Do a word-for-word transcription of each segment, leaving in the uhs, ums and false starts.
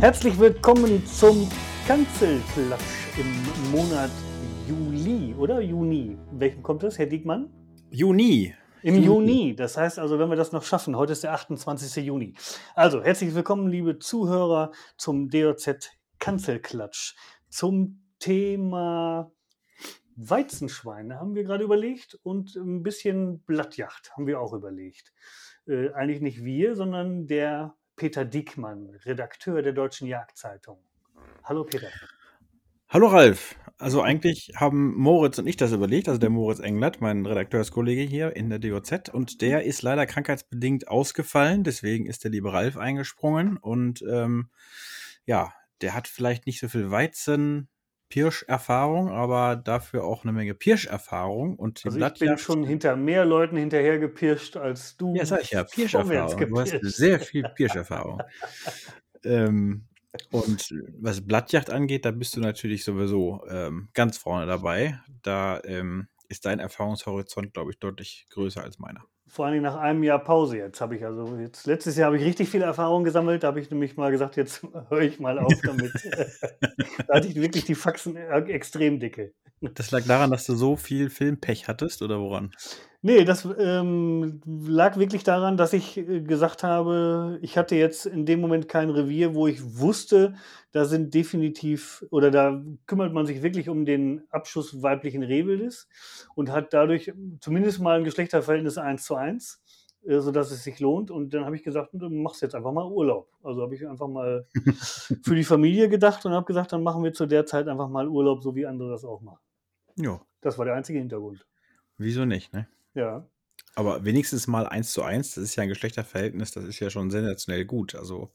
Herzlich willkommen zum Kanzelplausch im Monat Juli oder Juni. Welchen kommt das, Herr Diekmann? Juni. Im Juni. Das heißt also, wenn wir das noch schaffen, heute ist der achtundzwanzigste Juni. Also, herzlich willkommen, liebe Zuhörer, zum D O Z Kanzelklatsch. Zum Thema Weizenschweine haben wir gerade überlegt und ein bisschen Blattjagd haben wir auch überlegt. Äh, eigentlich nicht wir, sondern der Peter Diekmann, Redakteur der Deutschen Jagdzeitung. Hallo Peter. Hallo Ralf. Also eigentlich haben Moritz und ich das überlegt, also der Moritz Englert, mein Redakteurskollege hier in der D O Z, und der ist leider krankheitsbedingt ausgefallen, deswegen ist der liebe Ralf eingesprungen und ähm, ja, der hat vielleicht nicht so viel Weizen Pirscherfahrung, aber dafür auch eine Menge Pirscherfahrung. Und also ich bin schon hinter mehr Leuten hinterher gepirscht als du. Ja, sag ich ja, Pirscherfahrung. Du hast sehr viel Pirscherfahrung. ähm, und was Blattjagd angeht, da bist du natürlich sowieso ähm, ganz vorne dabei. Da ähm, ist dein Erfahrungshorizont, glaube ich, deutlich größer als meiner. Vor allem nach einem Jahr Pause jetzt habe ich also jetzt letztes Jahr habe ich richtig viel Erfahrung gesammelt, da habe ich nämlich mal gesagt, jetzt höre ich mal auf damit. Da hatte ich wirklich die Faxen extrem dicke. Das lag daran, dass du so viel Filmpech hattest oder woran? Nee, das ähm, lag wirklich daran, dass ich gesagt habe, ich hatte jetzt in dem Moment kein Revier, wo ich wusste, da sind definitiv oder da kümmert man sich wirklich um den Abschuss weiblichen Rehwildes und hat dadurch zumindest mal ein Geschlechterverhältnis eins zu eins, äh, sodass es sich lohnt. Und dann habe ich gesagt, du machst jetzt einfach mal Urlaub. Also habe ich einfach mal für die Familie gedacht und habe gesagt, dann machen wir zu der Zeit einfach mal Urlaub, so wie andere das auch machen. Ja. Das war der einzige Hintergrund. Wieso nicht, ne? Ja. Aber wenigstens mal eins zu eins, das ist ja ein Geschlechterverhältnis, das ist ja schon sensationell gut. Also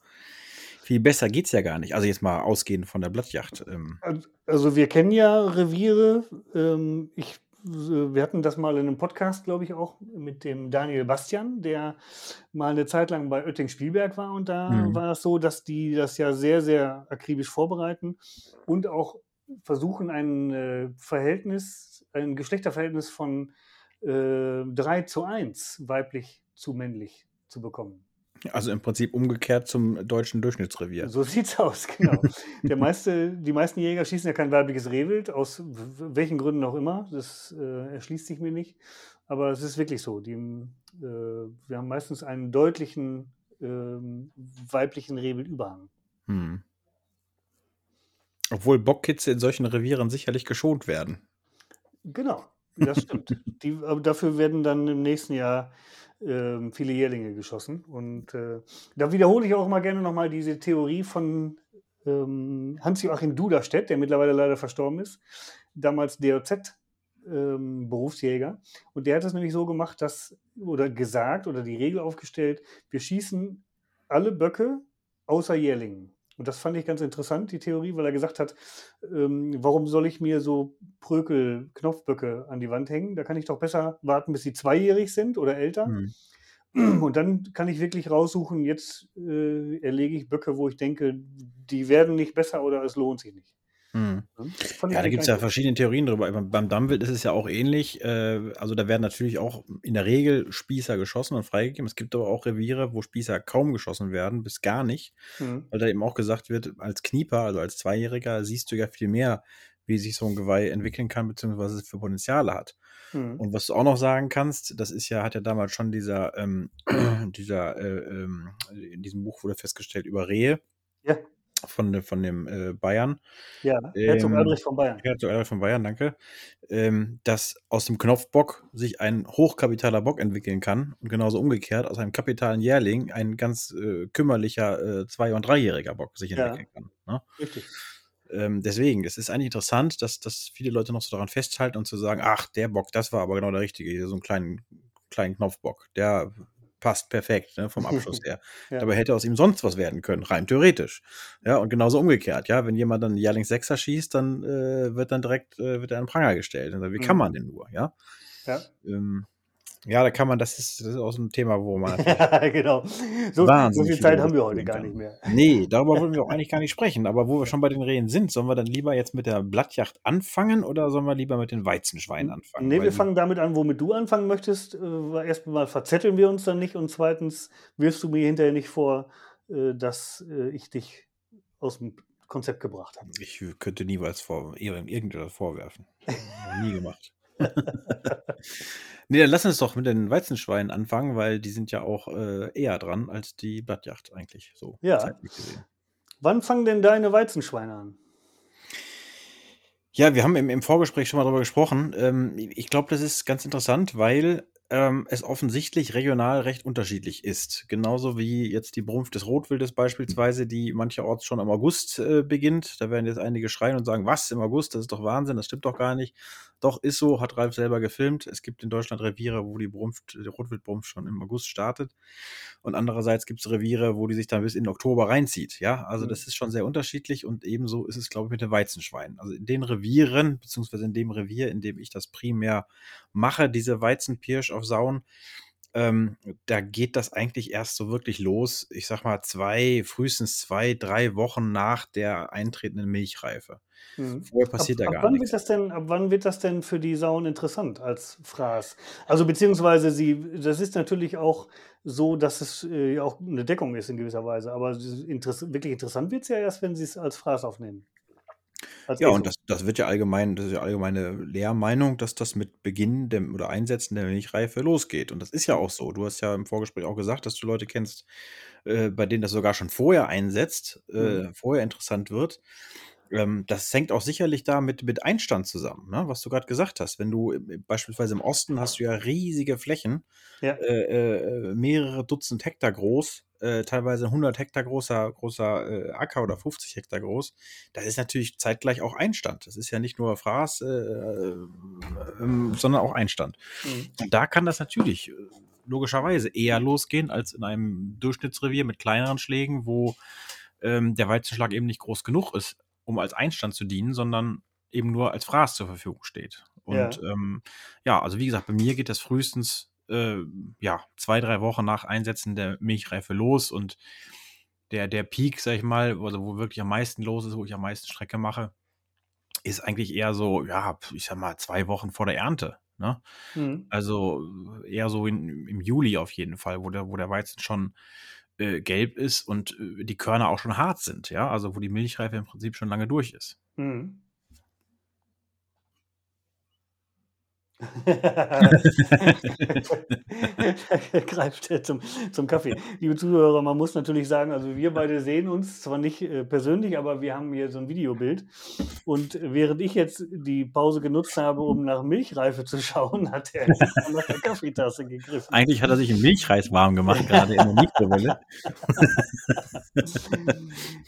viel besser geht's ja gar nicht. Also jetzt mal ausgehend von der Blattjagd. Ähm. Also wir kennen ja Reviere. Ähm, ich, wir hatten das mal in einem Podcast, glaube ich, auch mit dem Daniel Bastian, der mal eine Zeit lang bei Oetting-Spielberg war. Und da mhm. war es so, dass die das ja sehr, sehr akribisch vorbereiten und auch versuchen, ein äh, Verhältnis, ein Geschlechterverhältnis von drei zu eins weiblich zu männlich zu bekommen. Also im Prinzip umgekehrt zum deutschen Durchschnittsrevier. So sieht's aus, genau. Der meiste, die meisten Jäger schießen ja kein weibliches Rehwild, aus welchen Gründen auch immer. Das äh, erschließt sich mir nicht. Aber es ist wirklich so. Die, äh, wir haben meistens einen deutlichen äh, weiblichen Rehwildüberhang. Hm. Obwohl Bockkitze in solchen Revieren sicherlich geschont werden. Genau. Das stimmt. Die, aber dafür werden dann im nächsten Jahr äh, viele Jährlinge geschossen. Und äh, da wiederhole ich auch mal gerne nochmal diese Theorie von ähm, Hans-Joachim Duderstedt, der mittlerweile leider verstorben ist, damals D O Z-Berufsjäger. Ähm, Und der hat das nämlich so gemacht, dass oder gesagt oder die Regel aufgestellt, wir schießen alle Böcke außer Jährlingen. Und das fand ich ganz interessant, die Theorie, weil er gesagt hat, ähm, warum soll ich mir so Prökel-Knopfböcke an die Wand hängen? Da kann ich doch besser warten, bis sie zweijährig sind oder älter. Mhm. Und dann kann ich wirklich raussuchen, jetzt äh, erlege ich Böcke, wo ich denke, die werden nicht besser oder es lohnt sich nicht. Mhm. Ja, da gibt es ja verschiedene Theorien drüber. Beim Dammwild ist es ja auch ähnlich. Also da werden natürlich auch in der Regel Spießer geschossen und freigegeben. Es gibt aber auch Reviere, wo Spießer kaum geschossen werden, bis gar nicht. Mhm. Weil da eben auch gesagt wird, als Knieper, also als Zweijähriger, siehst du ja viel mehr, wie sich so ein Geweih entwickeln kann, beziehungsweise es für Potenziale hat. Mhm. Und was du auch noch sagen kannst, das ist ja, hat ja damals schon dieser, ähm, dieser äh, ähm, in diesem Buch wurde festgestellt über Rehe. Ja. Von, von dem äh, Bayern. Ja, Herzog ähm, Ulrich von Bayern. Herzog Ulrich von Bayern, danke. Ähm, dass aus dem Knopfbock sich ein hochkapitaler Bock entwickeln kann und genauso umgekehrt aus einem kapitalen Jährling ein ganz äh, kümmerlicher äh, Zwei- und Dreijähriger Bock sich entwickeln ja. kann. Ne? Richtig. Ähm, deswegen, es ist eigentlich interessant, dass, dass viele Leute noch so daran festhalten und zu sagen, ach, der Bock, das war aber genau der richtige, so einen kleinen, kleinen Knopfbock, der passt perfekt, ne, vom Abschluss her. Ja. Dabei hätte aus ihm sonst was werden können, rein theoretisch. Ja, und genauso umgekehrt, ja, wenn jemand dann Jährlings-Sechser schießt, dann äh, wird dann direkt äh, wird er an den Pranger gestellt. Also, wie mhm. kann man denn nur, ja? Ja, ähm, ja da kann man, das ist, das ist auch so ein Thema, wo man ja, genau. So, so viel Zeit haben wir heute gar nicht mehr. Nee, darüber wollen wir auch eigentlich gar nicht sprechen, aber wo wir schon bei den Rehen sind, sollen wir dann lieber jetzt mit der Blattjagd anfangen oder sollen wir lieber mit den Weizenschweinen anfangen? Nee, weil wir fangen damit an, womit du anfangen möchtest. Erstmal verzetteln wir uns dann nicht und zweitens wirfst du mir hinterher nicht vor, dass ich dich aus dem Konzept gebracht haben. Ich könnte niemals vor, irgendetwas vorwerfen. Nie gemacht. Nee, dann lass uns doch mit den Weizenschweinen anfangen, weil die sind ja auch äh, eher dran als die Blattjagd eigentlich. So ja. Zeitlich gesehen. Wann fangen denn deine Weizenschweine an? Ja, wir haben im, im Vorgespräch schon mal darüber gesprochen. Ähm, ich glaube, das ist ganz interessant, weil ähm, es offensichtlich regional recht unterschiedlich ist. Genauso wie jetzt die Brunft des Rotwildes beispielsweise, die mancherorts schon im August äh, beginnt. Da werden jetzt einige schreien und sagen, was, im August? Das ist doch Wahnsinn, das stimmt doch gar nicht. Doch, ist so, hat Ralf selber gefilmt. Es gibt in Deutschland Reviere, wo die Brunft, die Rotwildbrunft schon im August startet. Und andererseits gibt es Reviere, wo die sich dann bis in den Oktober reinzieht. Ja, also das ist schon sehr unterschiedlich und ebenso ist es, glaube ich, mit den Weizenschweinen. Also in den Revieren, beziehungsweise in dem Revier, in dem ich das primär mache, diese Weizenpirsch auf Sauen, ähm, da geht das eigentlich erst so wirklich los, ich sag mal zwei, frühestens zwei, drei Wochen nach der eintretenden Milchreife. Mhm. Vorher passiert ab, da gar ab wann nichts. Wird das denn, ab wann wird das denn für die Sauen interessant als Fraß? Also beziehungsweise, sie, das ist natürlich auch so, dass es äh, auch eine Deckung ist in gewisser Weise, aber interess- wirklich interessant wird es ja erst, wenn sie es als Fraß aufnehmen. Als ja, Essen. Und das, das wird ja allgemein, das ist ja allgemeine Lehrmeinung, dass das mit Beginn dem, oder Einsetzen der Milchreife losgeht. Und das ist ja auch so. Du hast ja im Vorgespräch auch gesagt, dass du Leute kennst, äh, bei denen das sogar schon vorher einsetzt, äh, mhm. vorher interessant wird. Ähm, das hängt auch sicherlich da mit, mit Einstand zusammen, ne? Was du gerade gesagt hast. Wenn du beispielsweise im Osten hast du ja riesige Flächen, ja. Äh, äh, mehrere Dutzend Hektar groß, äh, teilweise hundert Hektar großer, großer äh, Acker oder fünfzig Hektar groß. Das ist natürlich zeitgleich auch Einstand. Das ist ja nicht nur Fraß, äh, äh, äh, sondern auch Einstand. Mhm. Und da kann das natürlich logischerweise eher losgehen als in einem Durchschnittsrevier mit kleineren Schlägen, wo ähm, der Weizenschlag eben nicht groß genug ist, um als Einstand zu dienen, sondern eben nur als Fraß zur Verfügung steht. Und ja, ähm, ja also wie gesagt, bei mir geht das frühestens äh, ja, zwei, drei Wochen nach Einsetzen der Milchreife los und der, der Peak, sag ich mal, also wo wirklich am meisten los ist, wo ich am meisten Strecke mache, ist eigentlich eher so, ja, ich sag mal, zwei Wochen vor der Ernte. Ne? Mhm. Also eher so in, im Juli auf jeden Fall, wo der, wo der Weizen schon Äh, gelb ist und äh, die Körner auch schon hart sind, ja, also wo die Milchreife im Prinzip schon lange durch ist. Mhm. Greift er zum, zum Kaffee. Liebe Zuhörer, man muss natürlich sagen, also wir beide sehen uns zwar nicht äh, persönlich, aber wir haben hier so ein Videobild und während ich jetzt die Pause genutzt habe, um nach Milchreife zu schauen, hat er nach der Kaffeetasse gegriffen. Eigentlich hat er sich einen Milchreis warm gemacht, gerade in der Mikrowelle.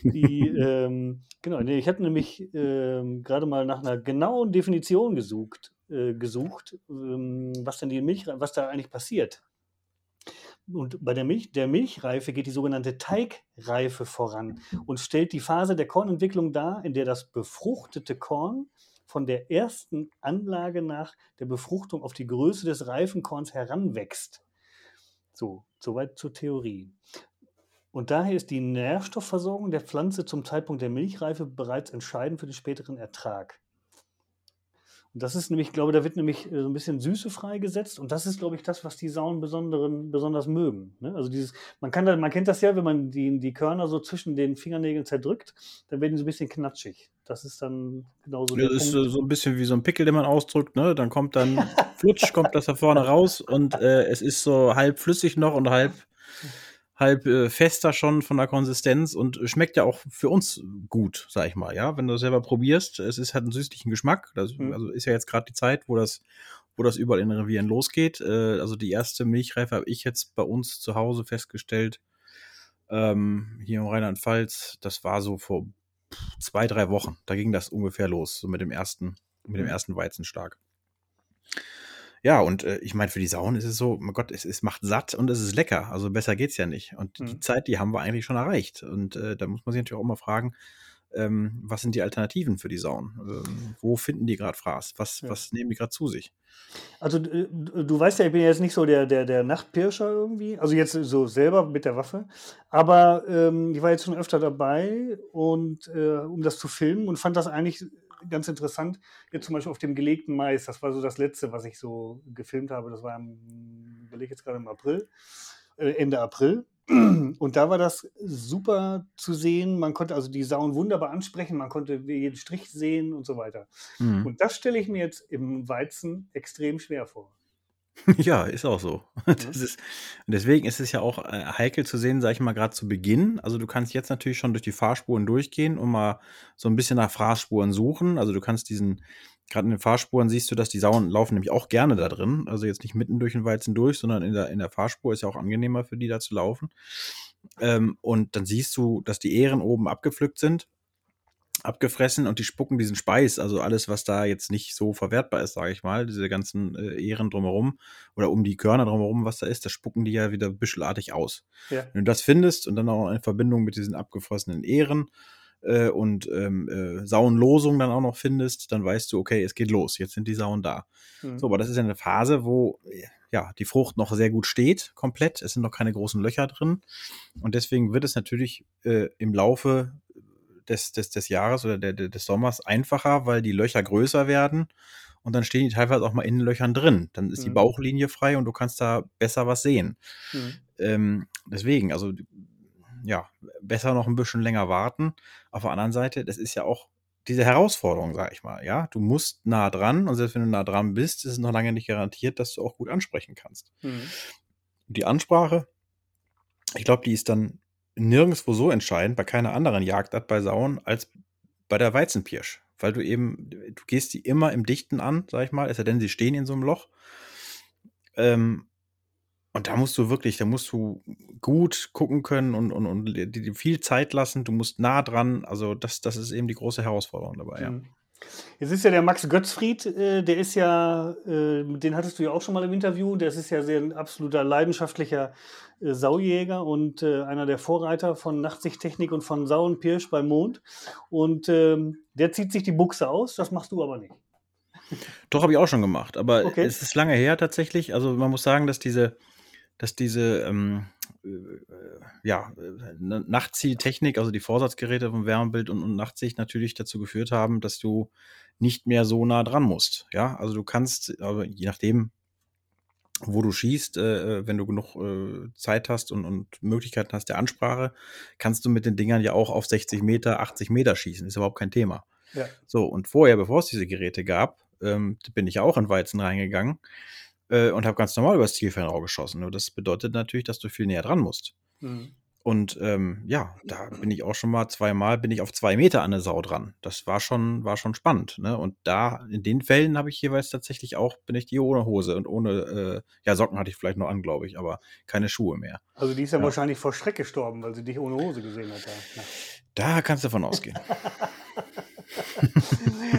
die, ähm, genau, nee, ich habe nämlich ähm, gerade mal nach einer genauen Definition gesucht. gesucht, was denn die Milchreife, was da eigentlich passiert. Und bei der, Milch, der Milchreife geht die sogenannte Teigreife voran und stellt die Phase der Kornentwicklung dar, in der das befruchtete Korn von der ersten Anlage nach der Befruchtung auf die Größe des reifen Korns heranwächst. So, soweit zur Theorie. Und daher ist die Nährstoffversorgung der Pflanze zum Zeitpunkt der Milchreife bereits entscheidend für den späteren Ertrag. Das ist nämlich, ich glaube, da wird nämlich so ein bisschen Süße freigesetzt und das ist, glaube ich, das, was die Sauen besonderen, besonders mögen. Ne? Also dieses, man kann da, man kennt das ja, wenn man die, die Körner so zwischen den Fingernägeln zerdrückt, dann werden die so ein bisschen knatschig. Das ist dann genauso der Punkt. Das ist so ein bisschen wie so ein Pickel, den man ausdrückt, ne? Dann kommt dann, flutsch, kommt das da vorne raus und äh, es ist so halb flüssig noch und halb halb äh, fester schon von der Konsistenz und schmeckt ja auch für uns gut, sag ich mal, ja, wenn du das selber probierst, es ist, hat einen süßlichen Geschmack, das, mhm. also ist ja jetzt gerade die Zeit, wo das, wo das überall in den Revieren losgeht, äh, also die erste Milchreife habe ich jetzt bei uns zu Hause festgestellt, ähm, hier in Rheinland-Pfalz, das war so vor zwei, drei Wochen, da ging das ungefähr los, so mit dem ersten, mit dem ersten Weizenschlag. Ja, und äh, ich meine, für die Sauen ist es so, mein Gott, es, es macht satt und es ist lecker. Also besser geht's ja nicht. Und mhm. die Zeit, die haben wir eigentlich schon erreicht. Und äh, da muss man sich natürlich auch mal fragen, ähm, was sind die Alternativen für die Sauen? Ähm, wo finden die gerade Fraß? Was, ja. was nehmen die gerade zu sich? Also du, du weißt ja, ich bin ja jetzt nicht so der, der, der Nachtpirscher irgendwie. Also jetzt so selber mit der Waffe. Aber ähm, ich war jetzt schon öfter dabei, und äh, um das zu filmen und fand das eigentlich ganz interessant, jetzt zum Beispiel auf dem gelegten Mais, das war so das letzte, was ich so gefilmt habe, das war am, überlege jetzt gerade im April, äh Ende April, Und da war das super zu sehen. Man konnte also die Sauen wunderbar ansprechen, man konnte jeden Strich sehen und so weiter. Mhm. Und das stelle ich mir jetzt im Weizen extrem schwer vor. Ja, ist auch so. Das ist, deswegen ist es ja auch heikel zu sehen, sage ich mal, gerade zu Beginn. Also du kannst jetzt natürlich schon durch die Fahrspuren durchgehen und mal so ein bisschen nach Fahrspuren suchen. Also du kannst diesen, gerade in den Fahrspuren siehst du, dass die Sauen laufen nämlich auch gerne da drin. Also jetzt nicht mitten durch den Weizen durch, sondern in der, in der Fahrspur ist ja auch angenehmer für die da zu laufen. Ähm, und dann siehst du, dass die Ähren oben abgepflückt sind, abgefressen, und die spucken diesen Speis, also alles, was da jetzt nicht so verwertbar ist, sage ich mal, diese ganzen äh, Ähren drumherum oder um die Körner drumherum, was da ist, das spucken die ja wieder büschelartig aus. Ja. Wenn du das findest und dann auch in Verbindung mit diesen abgefressenen Ähren äh, und ähm, äh, Sauenlosung dann auch noch findest, dann weißt du, okay, es geht los, jetzt sind die Sauen da. Mhm. So, aber das ist ja eine Phase, wo ja die Frucht noch sehr gut steht, komplett, es sind noch keine großen Löcher drin, und deswegen wird es natürlich äh, im Laufe Des, des, des Jahres oder der, des Sommers einfacher, weil die Löcher größer werden und dann stehen die teilweise auch mal in den Löchern drin. Dann ist mhm. die Bauchlinie frei und du kannst da besser was sehen. Mhm. Ähm, deswegen, also ja, besser noch ein bisschen länger warten. Auf der anderen Seite, das ist ja auch diese Herausforderung, sag ich mal. Ja, du musst nah dran, und selbst wenn du nah dran bist, ist es noch lange nicht garantiert, dass du auch gut ansprechen kannst. Mhm. Die Ansprache, ich glaube, die ist dann nirgendwo so entscheidend bei keiner anderen Jagdart bei Sauen als bei der Weizenpirsch, weil du eben, du gehst die immer im Dichten an, sag ich mal, es sei denn, sie stehen in so einem Loch. Ähm, und da musst du wirklich, da musst du gut gucken können und, und, und dir viel Zeit lassen, du musst nah dran, also das, das ist eben die große Herausforderung dabei, ja. Jetzt ist ja der Max Götzfried, äh, der ist ja, äh, den hattest du ja auch schon mal im Interview, der ist ja sehr ein absoluter leidenschaftlicher äh, Saujäger und äh, einer der Vorreiter von Nachtsichttechnik und von Sauenpirsch beim Mond. Und ähm, der zieht sich die Buchse aus, das machst du aber nicht. Doch, habe ich auch schon gemacht, aber okay. Es ist lange her tatsächlich. Also man muss sagen, dass diese, dass diese ähm, äh, ja, Nachtziehtechnik, also die Vorsatzgeräte vom Wärmebild und, und Nachtsicht natürlich dazu geführt haben, dass du nicht mehr so nah dran musst. Ja, also du kannst, aber je nachdem, wo du schießt, äh, wenn du genug äh, Zeit hast und, und Möglichkeiten hast der Ansprache, kannst du mit den Dingern ja auch auf sechzig Meter, achtzig Meter schießen. Ist überhaupt kein Thema. Ja. So, und vorher, bevor es diese Geräte gab, ähm, bin ich ja auch in Weizen reingegangen und habe ganz normal über das Zielfernrohr geschossen. Nur das bedeutet natürlich, dass du viel näher dran musst. Mhm. Und ähm, ja, da bin ich auch schon mal zweimal, bin ich auf zwei Meter an der Sau dran. Das war schon, war schon spannend. Ne? Und da, in den Fällen habe ich jeweils tatsächlich auch, bin ich die ohne Hose und ohne, äh, ja, Socken hatte ich vielleicht noch an, glaube ich, aber keine Schuhe mehr. Also die ist ja, ja wahrscheinlich vor Schreck gestorben, weil sie dich ohne Hose gesehen hat. Ja. Da kannst du davon ausgehen.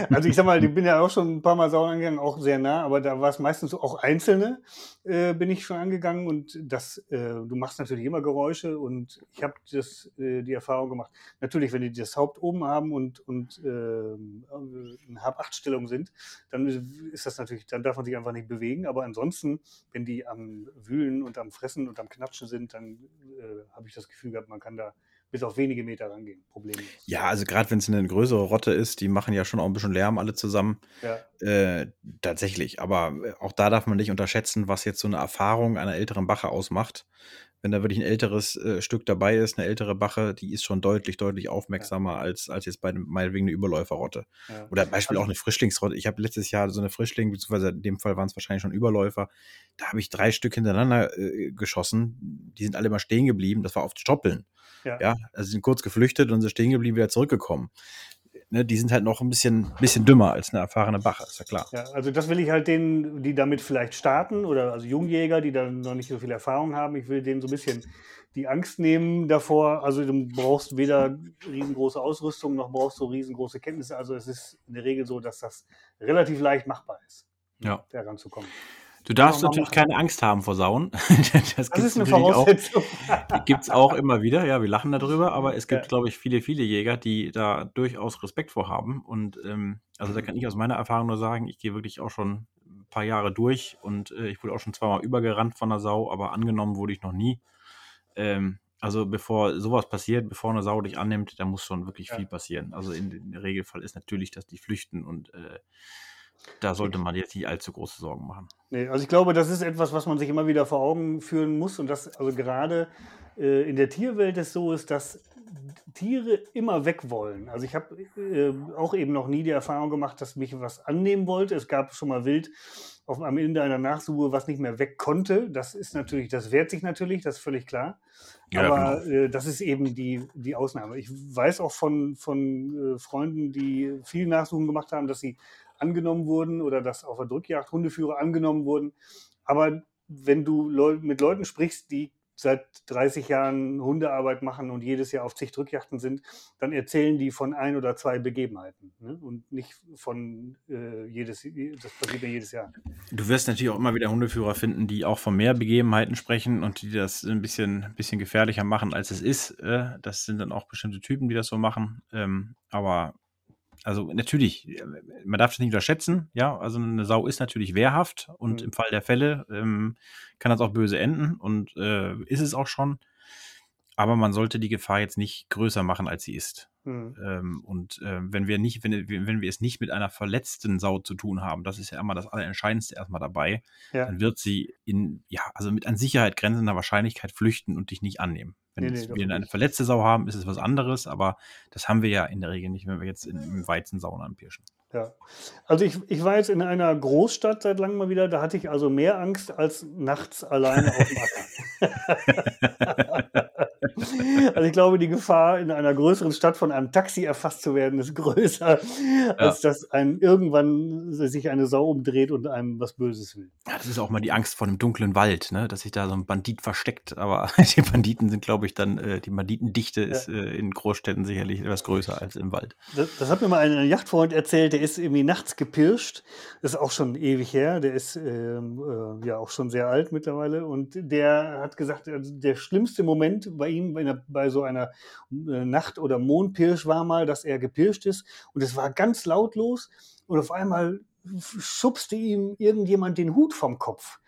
Also ich sag mal, ich bin ja auch schon ein paar Mal Sauen angegangen, auch sehr nah, aber da war es meistens so, auch einzelne äh, bin ich schon angegangen, und das, äh, du machst natürlich immer Geräusche, und ich habe das äh, die Erfahrung gemacht, natürlich, wenn die das Haupt oben haben und, und äh, in Halb-Acht-Stellung sind, dann ist das natürlich, dann darf man sich einfach nicht bewegen, aber ansonsten, wenn die am Wühlen und am Fressen und am Knatschen sind, dann äh, habe ich das Gefühl gehabt, man kann da bis auf wenige Meter rangehen, problemlos. Ja, also gerade wenn es eine größere Rotte ist, die machen ja schon auch ein bisschen Lärm alle zusammen. Ja. Äh, tatsächlich, aber auch da darf man nicht unterschätzen, was jetzt so eine Erfahrung einer älteren Bache ausmacht. Wenn da wirklich ein älteres äh, Stück dabei ist, eine ältere Bache, die ist schon deutlich, deutlich aufmerksamer, ja, als, als jetzt bei dem, meinetwegen eine Überläuferrotte. Ja. Oder zum Beispiel also, auch eine Frischlingsrotte. Ich habe letztes Jahr so eine Frischling, beziehungsweise in dem Fall waren es wahrscheinlich schon Überläufer, da habe ich drei Stück hintereinander äh, geschossen. Die sind alle immer stehen geblieben. Das war auf Stoppeln. Ja. Ja, also sie sind kurz geflüchtet und sind stehen geblieben, wieder zurückgekommen. Ne, die sind halt noch ein bisschen, bisschen dümmer als eine erfahrene Bache, ist ja klar. Ja, also das will ich halt denen, die damit vielleicht starten, oder also Jungjäger, die da noch nicht so viel Erfahrung haben, ich will denen so ein bisschen die Angst nehmen davor. Also du brauchst weder riesengroße Ausrüstung, noch brauchst du riesengroße Kenntnisse. Also es ist in der Regel so, dass das relativ leicht machbar ist, ja, da ranzukommen. Du darfst natürlich keine Angst haben vor Sauen. Das, das ist eine Voraussetzung. Auch, die gibt es auch immer wieder. Ja, wir lachen darüber. Aber es gibt, ja, glaube ich, viele, viele Jäger, die da durchaus Respekt vor haben. Und ähm, also da kann ich aus meiner Erfahrung nur sagen, ich gehe wirklich auch schon ein paar Jahre durch. Und äh, ich wurde auch schon zweimal übergerannt von einer Sau, aber angenommen wurde ich noch nie. Ähm, also bevor sowas passiert, bevor eine Sau dich annimmt, da muss schon wirklich, ja, viel passieren. Also im Regelfall ist natürlich, dass die flüchten und... Äh, Da sollte man jetzt nicht allzu große Sorgen machen. Nee, also ich glaube, das ist etwas, was man sich immer wieder vor Augen führen muss. Und das also gerade äh, in der Tierwelt es so ist, dass Tiere immer weg wollen. Also ich habe äh, auch eben noch nie die Erfahrung gemacht, dass mich was annehmen wollte. Es gab schon mal Wild auf, am Ende einer Nachsuche, was nicht mehr weg konnte. Das ist natürlich, das wehrt sich natürlich, das ist völlig klar. Ja, aber genau. äh, das ist eben die, die Ausnahme. Ich weiß auch von, von äh, Freunden, die viel Nachsuchen gemacht haben, dass sie angenommen wurden oder dass auf der Drückjagd Hundeführer angenommen wurden. Aber wenn du Leu- mit Leuten sprichst, die seit dreißig Jahren Hundearbeit machen und jedes Jahr auf zig Drückjagden sind, dann erzählen die von ein oder zwei Begebenheiten, ne? Und nicht von äh, jedes, das passiert ja jedes Jahr. Du wirst natürlich auch immer wieder Hundeführer finden, die auch von mehr Begebenheiten sprechen und die das ein bisschen, ein bisschen gefährlicher machen, als es ist. Das sind dann auch bestimmte Typen, die das so machen. Aber also natürlich, man darf das nicht unterschätzen, ja, also eine Sau ist natürlich wehrhaft und mhm. im Fall der Fälle ähm, kann das auch böse enden und äh, ist es auch schon, aber man sollte die Gefahr jetzt nicht größer machen, als sie ist. Mhm. Ähm, und äh, wenn wir nicht, wenn, wenn wir es nicht mit einer verletzten Sau zu tun haben, das ist ja immer das Allerentscheidendste erstmal dabei, ja. Dann wird sie in, ja, also mit an Sicherheit grenzender Wahrscheinlichkeit flüchten und dich nicht annehmen. Wenn nee, nee, wir eine verletzte Sau haben, ist es was anderes, aber das haben wir ja in der Regel nicht, wenn wir jetzt in, in Weizensauen anpirschen. Ja, also ich, ich war jetzt in einer Großstadt seit langem mal wieder, da hatte ich also mehr Angst als nachts alleine auf dem Acker. Also ich glaube, die Gefahr, in einer größeren Stadt von einem Taxi erfasst zu werden, ist größer, ja. als dass einem irgendwann sich eine Sau umdreht und einem was Böses will. Ja, das ist auch mal die Angst vor dem dunklen Wald, ne? Dass sich da so ein Bandit versteckt, aber die Banditen sind, glaube ich, dann, äh, die Banditendichte ist ja. äh, in Großstädten sicherlich etwas größer als im Wald. Das, das hat mir mal ein Jachtfreund erzählt, der ist irgendwie nachts gepirscht, das ist auch schon ewig her, der ist ähm, äh, ja auch schon sehr alt mittlerweile und der hat gesagt, der schlimmste Moment bei ihm bei, einer, bei so einer Nacht- oder Mondpirsch war mal, dass er gepirscht ist und es war ganz lautlos und auf einmal schubste ihm irgendjemand den Hut vom Kopf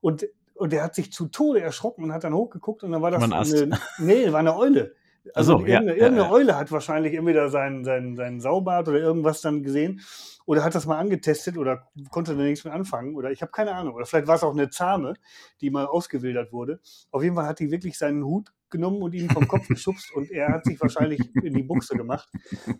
und, und der hat sich zu Tode erschrocken und hat dann hochgeguckt und dann war das eine, nee, war eine Eule. Also so, irgendeine, ja, irgendeine ja, ja. Eule hat wahrscheinlich entweder seinen, seinen, seinen Saubart oder irgendwas dann gesehen oder hat das mal angetestet oder konnte da nichts mit anfangen oder ich habe keine Ahnung. Oder vielleicht war es auch eine Zahme, die mal ausgewildert wurde. Auf jeden Fall hat die wirklich seinen Hut genommen und ihn vom Kopf geschubst und er hat sich wahrscheinlich in die Buchse gemacht.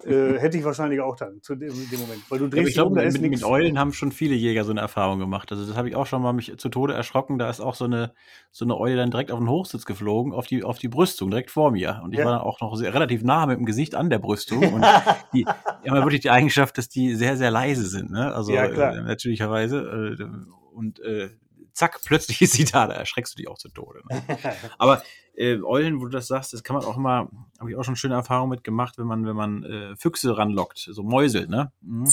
Äh, hätte ich wahrscheinlich auch dann zu dem, dem Moment. Weil du drehst ich glaube, um, da mit, ist mit Eulen haben schon viele Jäger so eine Erfahrung gemacht. Also das habe ich auch schon mal mich zu Tode erschrocken. Da ist auch so eine, so eine Eule dann direkt auf den Hochsitz geflogen, auf die, auf die Brüstung, direkt vor mir. Und ich ja. war dann auch noch sehr, relativ nah mit dem Gesicht an der Brüstung. Und die haben wirklich die Eigenschaft, dass die sehr, sehr leise sind. Ne? Also ja, äh, natürlicherweise. Äh, und äh, zack, plötzlich ist sie da, da erschreckst du dich auch zu Tode. Ne? Aber äh, Eulen, wo du das sagst, das kann man auch mal, habe ich auch schon schöne Erfahrungen mit gemacht, wenn man, wenn man äh, Füchse ranlockt, so Mäuse, ne? Mhm.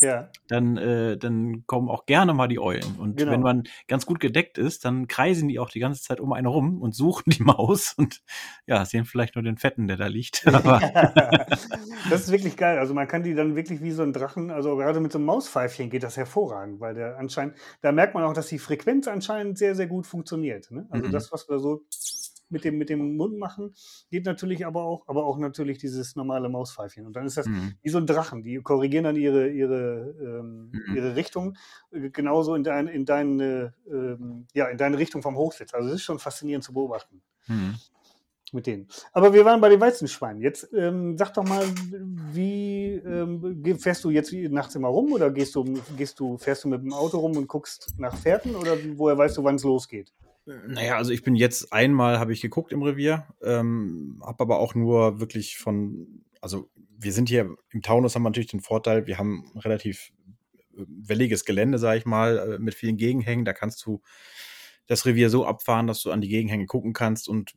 Ja. Dann, äh, dann kommen auch gerne mal die Eulen. Und genau. wenn man ganz gut gedeckt ist, dann kreisen die auch die ganze Zeit um einen rum und suchen die Maus und ja, sehen vielleicht nur den Fetten, der da liegt. Aber das ist wirklich geil. Also man kann die dann wirklich wie so ein Drachen, also gerade mit so einem Mauspfeifchen geht das hervorragend, weil der anscheinend, da merkt man auch, dass die Frequenz anscheinend sehr, sehr gut funktioniert. Ne? Also mhm. das, was wir so mit dem, mit dem Mund machen, geht natürlich aber auch, aber auch natürlich dieses normale Mauspfeifchen. Und dann ist das mhm. wie so ein Drachen. Die korrigieren dann ihre, ihre, ähm, mhm. ihre Richtung genauso in, dein, in, deine, ähm, ja, in deine Richtung vom Hochsitz. Also es ist schon faszinierend zu beobachten. Mhm. Mit denen. Aber wir waren bei den Weizenschweinen. Jetzt ähm, sag doch mal, wie ähm, fährst du jetzt nachts immer rum oder gehst du, gehst du, fährst du mit dem Auto rum und guckst nach Fährten oder woher weißt du, wann es losgeht? Naja, also ich bin jetzt einmal, habe ich geguckt im Revier, ähm, habe aber auch nur wirklich von, also wir sind hier im Taunus, haben wir natürlich den Vorteil, wir haben relativ welliges Gelände, sage ich mal, mit vielen Gegenhängen, da kannst du das Revier so abfahren, dass du an die Gegenhänge gucken kannst und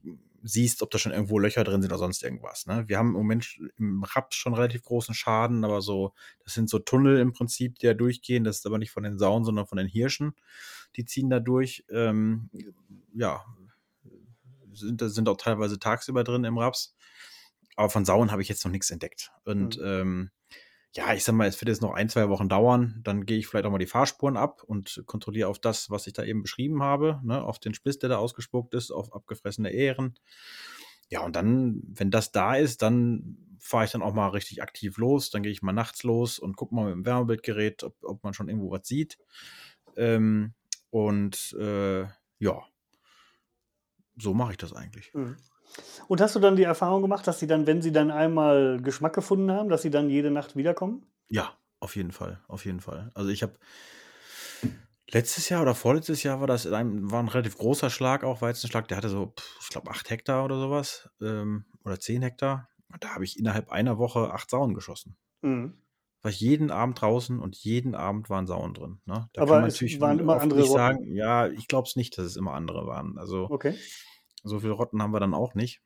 siehst, ob da schon irgendwo Löcher drin sind oder sonst irgendwas. Ne? Wir haben im Moment im Raps schon relativ großen Schaden, aber so, das sind so Tunnel im Prinzip, die da durchgehen. Das ist aber nicht von den Sauen, sondern von den Hirschen. Die ziehen da durch. Ähm, ja, sind, sind auch teilweise tagsüber drin im Raps. Aber von Sauen habe ich jetzt noch nichts entdeckt. Und mhm. ähm, ja, ich sag mal, es wird jetzt noch ein, zwei Wochen dauern. Dann gehe ich vielleicht auch mal die Fahrspuren ab und kontrolliere auf das, was ich da eben beschrieben habe, ne? Auf den Spliss, der da ausgespuckt ist, auf abgefressene Ähren. Ja, und dann, wenn das da ist, dann fahre ich dann auch mal richtig aktiv los. Dann gehe ich mal nachts los und gucke mal mit dem Wärmebildgerät, ob, ob man schon irgendwo was sieht. Ähm, und äh, ja, so mache ich das eigentlich. Mhm. Und hast du dann die Erfahrung gemacht, dass sie dann, wenn sie dann einmal Geschmack gefunden haben, dass sie dann jede Nacht wiederkommen? Ja, auf jeden Fall, auf jeden Fall. Also ich habe letztes Jahr oder vorletztes Jahr war das ein, war ein relativ großer Schlag, auch Weizenschlag, der hatte so, ich glaube, acht Hektar oder sowas ähm, oder zehn Hektar. Und da habe ich innerhalb einer Woche acht Sauen geschossen. Mhm. War ich jeden Abend draußen und jeden Abend waren Sauen drin. Ne? Da aber kann man es natürlich waren immer andere Rotten? Sagen, ja, ich glaube es nicht, dass es immer andere waren. Also okay. So viele Rotten haben wir dann auch nicht.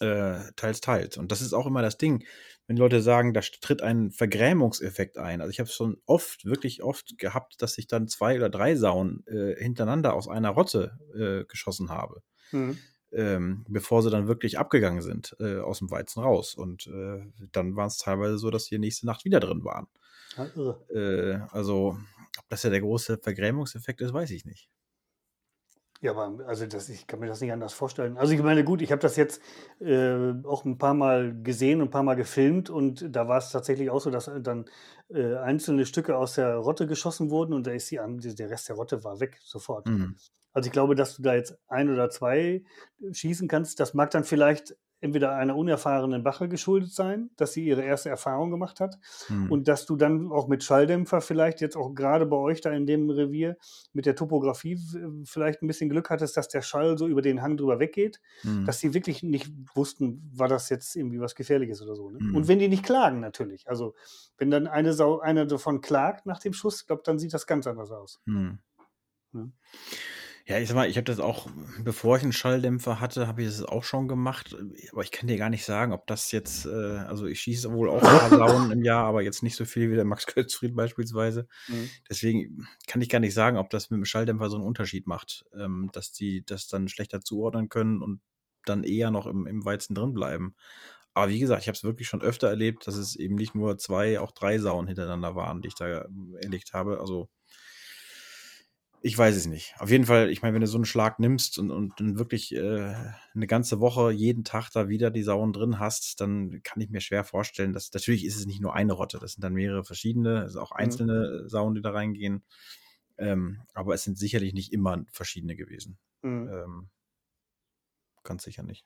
Äh, teils, teils. Und das ist auch immer das Ding, wenn die Leute sagen, da tritt ein Vergrämungseffekt ein. Also ich habe es schon oft, wirklich oft gehabt, dass ich dann zwei oder drei Sauen äh, hintereinander aus einer Rotte äh, geschossen habe. Mhm. Ähm, bevor sie dann wirklich abgegangen sind, äh, aus dem Weizen raus. Und äh, dann war es teilweise so, dass die nächste Nacht wieder drin waren. Also, äh, also ob das ja der große Vergrämungseffekt ist, weiß ich nicht. Ja, aber also das, ich kann mir das nicht anders vorstellen. Also ich meine, gut, ich habe das jetzt äh, auch ein paar Mal gesehen und ein paar Mal gefilmt und da war es tatsächlich auch so, dass dann äh, einzelne Stücke aus der Rotte geschossen wurden und da ist die, der Rest der Rotte war weg, sofort. Mhm. Also ich glaube, dass du da jetzt ein oder zwei schießen kannst. Das mag dann vielleicht entweder einer unerfahrenen Bache geschuldet sein, dass sie ihre erste Erfahrung gemacht hat hm. und dass du dann auch mit Schalldämpfer vielleicht jetzt auch gerade bei euch da in dem Revier mit der Topografie vielleicht ein bisschen Glück hattest, dass der Schall so über den Hang drüber weggeht, hm. dass die wirklich nicht wussten, war das jetzt irgendwie was Gefährliches oder so. Ne? Hm. Und wenn die nicht klagen natürlich, also wenn dann eine Sau, einer davon klagt nach dem Schuss, glaube dann sieht das ganz anders aus. Hm. Ja. Ja, ich sag mal, ich habe das auch, bevor ich einen Schalldämpfer hatte, habe ich das auch schon gemacht. Aber ich kann dir gar nicht sagen, ob das jetzt, äh, also ich schieße wohl auch ein paar Sauen im Jahr, aber jetzt nicht so viel wie der Max Götzfried beispielsweise. Mhm. Deswegen kann ich gar nicht sagen, ob das mit dem Schalldämpfer so einen Unterschied macht, ähm, dass die das dann schlechter zuordnen können und dann eher noch im, im Weizen drin bleiben. Aber wie gesagt, ich habe es wirklich schon öfter erlebt, dass es eben nicht nur zwei, auch drei Sauen hintereinander waren, die ich da erlegt habe. Also ich weiß es nicht. Auf jeden Fall, ich meine, wenn du so einen Schlag nimmst und, und dann wirklich äh, eine ganze Woche jeden Tag da wieder die Sauen drin hast, dann kann ich mir schwer vorstellen, dass natürlich ist es nicht nur eine Rotte, das sind dann mehrere verschiedene, also auch einzelne mhm. Sauen, die da reingehen. Ähm, aber es sind sicherlich nicht immer verschiedene gewesen. Mhm. Ähm, ganz sicher nicht.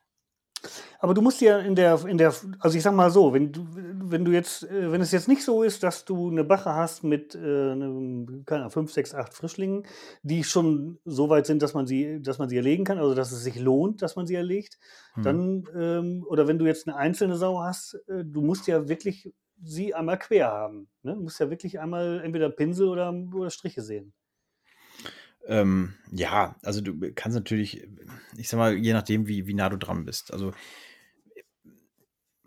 Aber du musst ja in der, in der, also ich sag mal so, wenn du, wenn du jetzt, wenn es jetzt nicht so ist, dass du eine Bache hast mit, äh, einem, keine Ahnung, fünf, sechs, acht Frischlingen, die schon so weit sind, dass man sie, dass man sie erlegen kann, also dass es sich lohnt, dass man sie erlegt, hm. dann, ähm, oder wenn du jetzt eine einzelne Sau hast, äh, du musst ja wirklich sie einmal quer haben, ne? Du musst ja wirklich einmal entweder Pinsel oder, oder Striche sehen. Ähm, ja, also du kannst natürlich, ich sag mal, je nachdem, wie, wie nah du dran bist. Also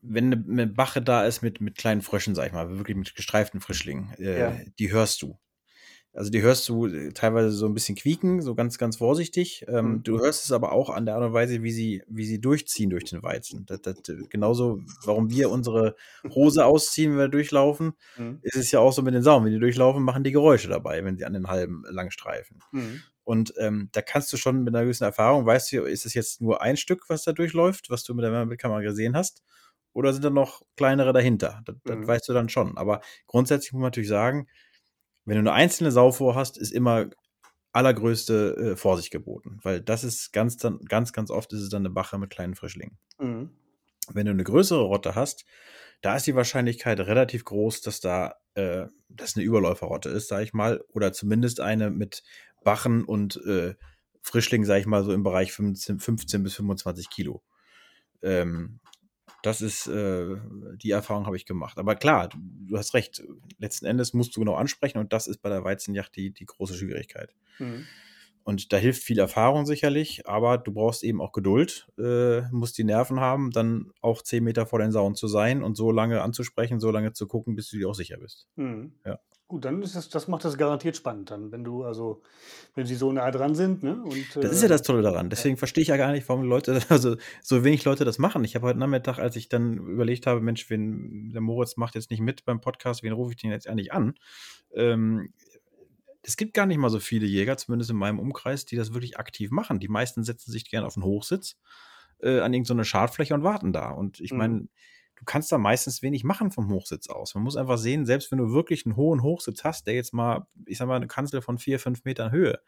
wenn eine, eine Bache da ist mit, mit kleinen Fröschen, sag ich mal, wirklich mit gestreiften Frischlingen, äh, ja. die hörst du. Also die hörst du teilweise so ein bisschen quieken, so ganz, ganz vorsichtig. Ähm, mhm. Du hörst es aber auch an der Art und Weise, wie sie, wie sie durchziehen durch den Weizen. Das, das, genauso, warum wir unsere Hose ausziehen, wenn wir durchlaufen, mhm. ist es ja auch so mit den Sauen. Wenn die durchlaufen, machen die Geräusche dabei, wenn sie an den Halben langstreifen. Mhm. Und ähm, da kannst du schon mit einer gewissen Erfahrung, weißt du, ist es jetzt nur ein Stück, was da durchläuft, was du mit der Bildkamera gesehen hast, oder sind da noch kleinere dahinter? Das, das mhm. weißt du dann schon. Aber grundsätzlich muss man natürlich sagen, wenn du eine einzelne Sau vorhast, ist immer allergrößte äh, Vorsicht geboten. Weil das ist ganz, dann, ganz, ganz oft ist es dann eine Bache mit kleinen Frischlingen. Mhm. Wenn du eine größere Rotte hast, da ist die Wahrscheinlichkeit relativ groß, dass da äh, das eine Überläuferrotte ist, sag ich mal. Oder zumindest eine mit Bachen und äh, Frischlingen, sag ich mal, so im Bereich fünfzehn bis fünfundzwanzig Kilo. Ähm, Das ist, äh, die Erfahrung habe ich gemacht. Aber klar, du, du hast recht. Letzten Endes musst du genau ansprechen und das ist bei der Weizenjagd die, die große Schwierigkeit. Mhm. Und da hilft viel Erfahrung sicherlich, aber du brauchst eben auch Geduld, äh, musst die Nerven haben, dann auch zehn Meter vor den Sauen zu sein und so lange anzusprechen, so lange zu gucken, bis du dir auch sicher bist. Mhm. Ja. Gut, dann ist das, das macht das garantiert spannend dann, wenn du, also, wenn sie so nah dran sind, ne? Und, das äh, ist ja das Tolle daran. Deswegen ja. verstehe ich ja gar nicht, warum Leute, also so wenig Leute das machen. Ich habe heute Nachmittag, als ich dann überlegt habe, Mensch, wen, der Moritz macht jetzt nicht mit beim Podcast, wen rufe ich den jetzt eigentlich an? Ähm, es gibt gar nicht mal so viele Jäger, zumindest in meinem Umkreis, die das wirklich aktiv machen. Die meisten setzen sich gerne auf den Hochsitz äh, an irgendeine Schartfläche und warten da. Und ich meine, mhm. du kannst da meistens wenig machen vom Hochsitz aus. Man muss einfach sehen, selbst wenn du wirklich einen hohen Hochsitz hast, der jetzt mal, ich sag mal, eine Kanzel von vier, fünf Metern Höhe,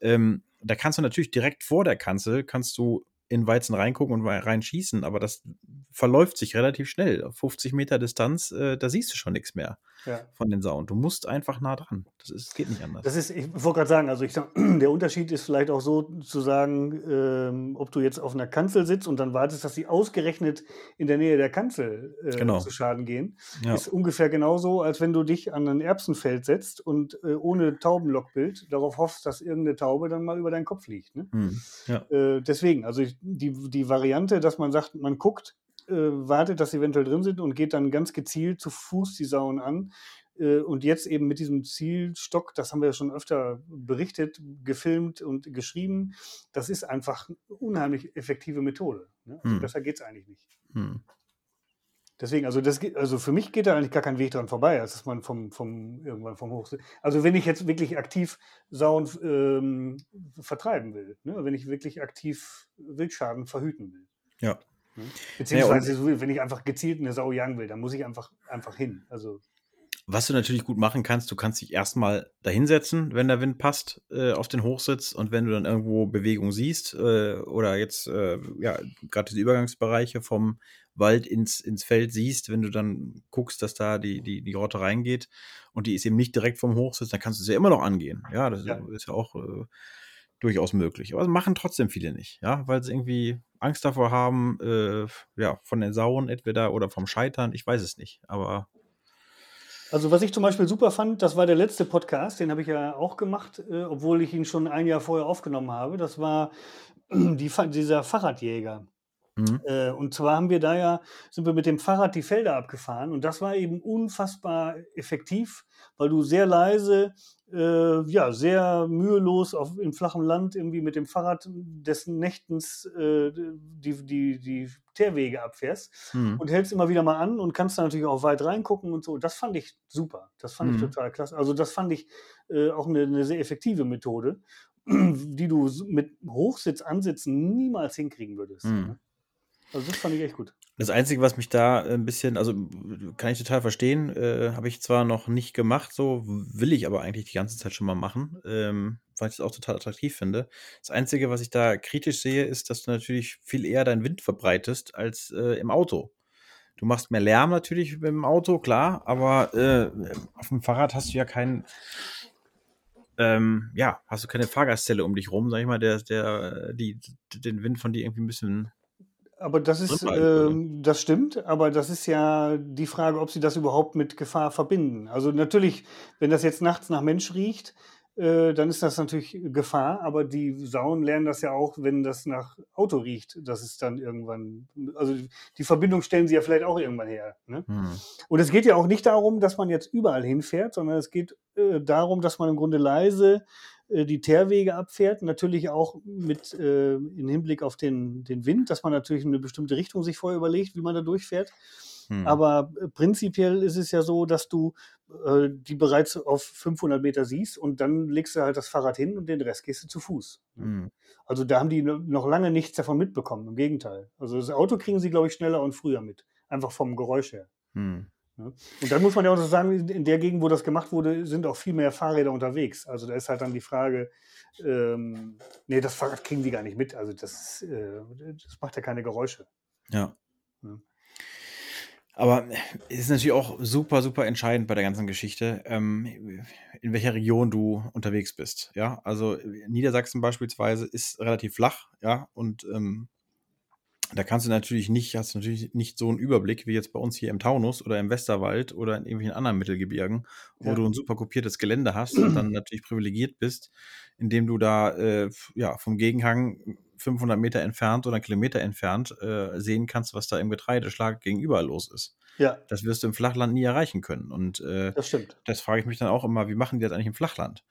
ähm, da kannst du natürlich direkt vor der Kanzel, kannst du in Weizen reingucken und reinschießen, aber das verläuft sich relativ schnell. fünfzig Meter Distanz, äh, da siehst du schon nichts mehr ja. von den Sauen. Du musst einfach nah dran. Das ist, geht nicht anders. Das ist, ich wollte gerade sagen, also ich sag, der Unterschied ist vielleicht auch so zu sagen, ähm, ob du jetzt auf einer Kanzel sitzt und dann wartest, dass sie ausgerechnet in der Nähe der Kanzel äh, genau. zu Schaden gehen. Ja. Ist ungefähr genauso, als wenn du dich an ein Erbsenfeld setzt und äh, ohne Taubenlockbild darauf hoffst, dass irgendeine Taube dann mal über deinen Kopf fliegt. Ne? Mhm. Ja. Äh, deswegen, also ich Die, die Variante, dass man sagt, man guckt, äh, wartet, dass sie eventuell drin sind und geht dann ganz gezielt zu Fuß die Sauen an. Äh, und jetzt eben mit diesem Zielstock, das haben wir ja schon öfter berichtet, gefilmt und geschrieben, das ist einfach eine unheimlich effektive Methode. Ne? Also hm. Besser geht es eigentlich nicht. Hm. Deswegen, also, das, also für mich geht da eigentlich gar kein Weg dran vorbei, als dass man vom, vom, irgendwann vom Hochsitz. Also wenn ich jetzt wirklich aktiv Sauen ähm, vertreiben will, ne? Wenn ich wirklich aktiv Wildschaden verhüten will. Ja. Ne? Beziehungsweise ja, wenn ich einfach gezielt eine Sau jagen will, dann muss ich einfach, einfach hin. Also. Was du natürlich gut machen kannst, du kannst dich erstmal dahinsetzen, wenn der Wind passt, äh, auf den Hochsitz, und wenn du dann irgendwo Bewegung siehst, äh, oder jetzt äh, ja, gerade diese Übergangsbereiche vom Wald ins, ins Feld siehst, wenn du dann guckst, dass da die, die, die Rotte reingeht und die ist eben nicht direkt vom Hochsitz, dann kannst du es ja immer noch angehen. Ja, das ja. ist ja auch äh, durchaus möglich. Aber das machen trotzdem viele nicht, ja, weil sie irgendwie Angst davor haben, äh, ja, von den Sauen entweder oder vom Scheitern, ich weiß es nicht, aber. Also was ich zum Beispiel super fand, das war der letzte Podcast, den habe ich ja auch gemacht, äh, obwohl ich ihn schon ein Jahr vorher aufgenommen habe. Das war die, dieser Fahrradjäger. Mhm. Äh, und zwar haben wir da ja, sind wir mit dem Fahrrad die Felder abgefahren, und das war eben unfassbar effektiv, weil du sehr leise, äh, ja, sehr mühelos auf, im flachen Land irgendwie mit dem Fahrrad des Nächtens äh, die, die, die Teerwege abfährst mhm. und hältst immer wieder mal an und kannst da natürlich auch weit reingucken und so. Das fand ich super. Das fand mhm. ich total klasse. Also das fand ich äh, auch eine, eine sehr effektive Methode, die du mit Hochsitz ansitzen niemals hinkriegen würdest. Mhm. Also das fand ich echt gut. Das Einzige, was mich da ein bisschen, also kann ich total verstehen, äh, habe ich zwar noch nicht gemacht, so will ich aber eigentlich die ganze Zeit schon mal machen, ähm, weil ich das auch total attraktiv finde. Das Einzige, was ich da kritisch sehe, ist, dass du natürlich viel eher deinen Wind verbreitest als äh, im Auto. Du machst mehr Lärm natürlich im Auto, klar, aber äh, auf dem Fahrrad hast du ja keinen... Ähm, ja, hast du keine Fahrgastzelle um dich rum, sag ich mal, der, der, die, den Wind von dir irgendwie ein bisschen. Aber das ist, äh, das stimmt, aber das ist ja die Frage, ob sie das überhaupt mit Gefahr verbinden. Also natürlich, wenn das jetzt nachts nach Mensch riecht, äh, dann ist das natürlich Gefahr, aber die Sauen lernen das ja auch, wenn das nach Auto riecht, dass es dann irgendwann, also die Verbindung stellen sie ja vielleicht auch irgendwann her. Ne? Hm. Und es geht ja auch nicht darum, dass man jetzt überall hinfährt, sondern es geht äh, darum, dass man im Grunde leise äh, die Teerwege abfährt, natürlich auch mit äh, im Hinblick auf den, den Wind, dass man natürlich eine bestimmte Richtung sich vorher überlegt, wie man da durchfährt. Hm. Aber prinzipiell ist es ja so, dass du äh, die bereits auf fünfhundert Meter siehst und dann legst du halt das Fahrrad hin und den Rest gehst du zu Fuß. Hm. Also da haben die noch lange nichts davon mitbekommen, im Gegenteil. Also das Auto kriegen sie, glaube ich, schneller und früher mit, einfach vom Geräusch her. Hm. Und dann muss man ja auch so sagen, in der Gegend, wo das gemacht wurde, sind auch viel mehr Fahrräder unterwegs. Also da ist halt dann die Frage, ähm, nee, das Fahrrad kriegen die gar nicht mit. Also das, äh, das macht ja keine Geräusche. Ja. ja. Aber es ist natürlich auch super, super entscheidend bei der ganzen Geschichte, ähm, in welcher Region du unterwegs bist. Ja, also Niedersachsen beispielsweise ist relativ flach, ja, und ähm, da kannst du natürlich nicht, hast du natürlich nicht so einen Überblick wie jetzt bei uns hier im Taunus oder im Westerwald oder in irgendwelchen anderen Mittelgebirgen, wo ja. du ein super kopiertes Gelände hast und dann natürlich privilegiert bist, indem du da äh, ja, vom Gegenhang fünfhundert Meter entfernt oder einen Kilometer entfernt äh, sehen kannst, was da im Getreideschlag gegenüber los ist. Ja. Das wirst du im Flachland nie erreichen können. Und äh, das stimmt. Das frage ich mich dann auch immer, wie machen die das eigentlich im Flachland?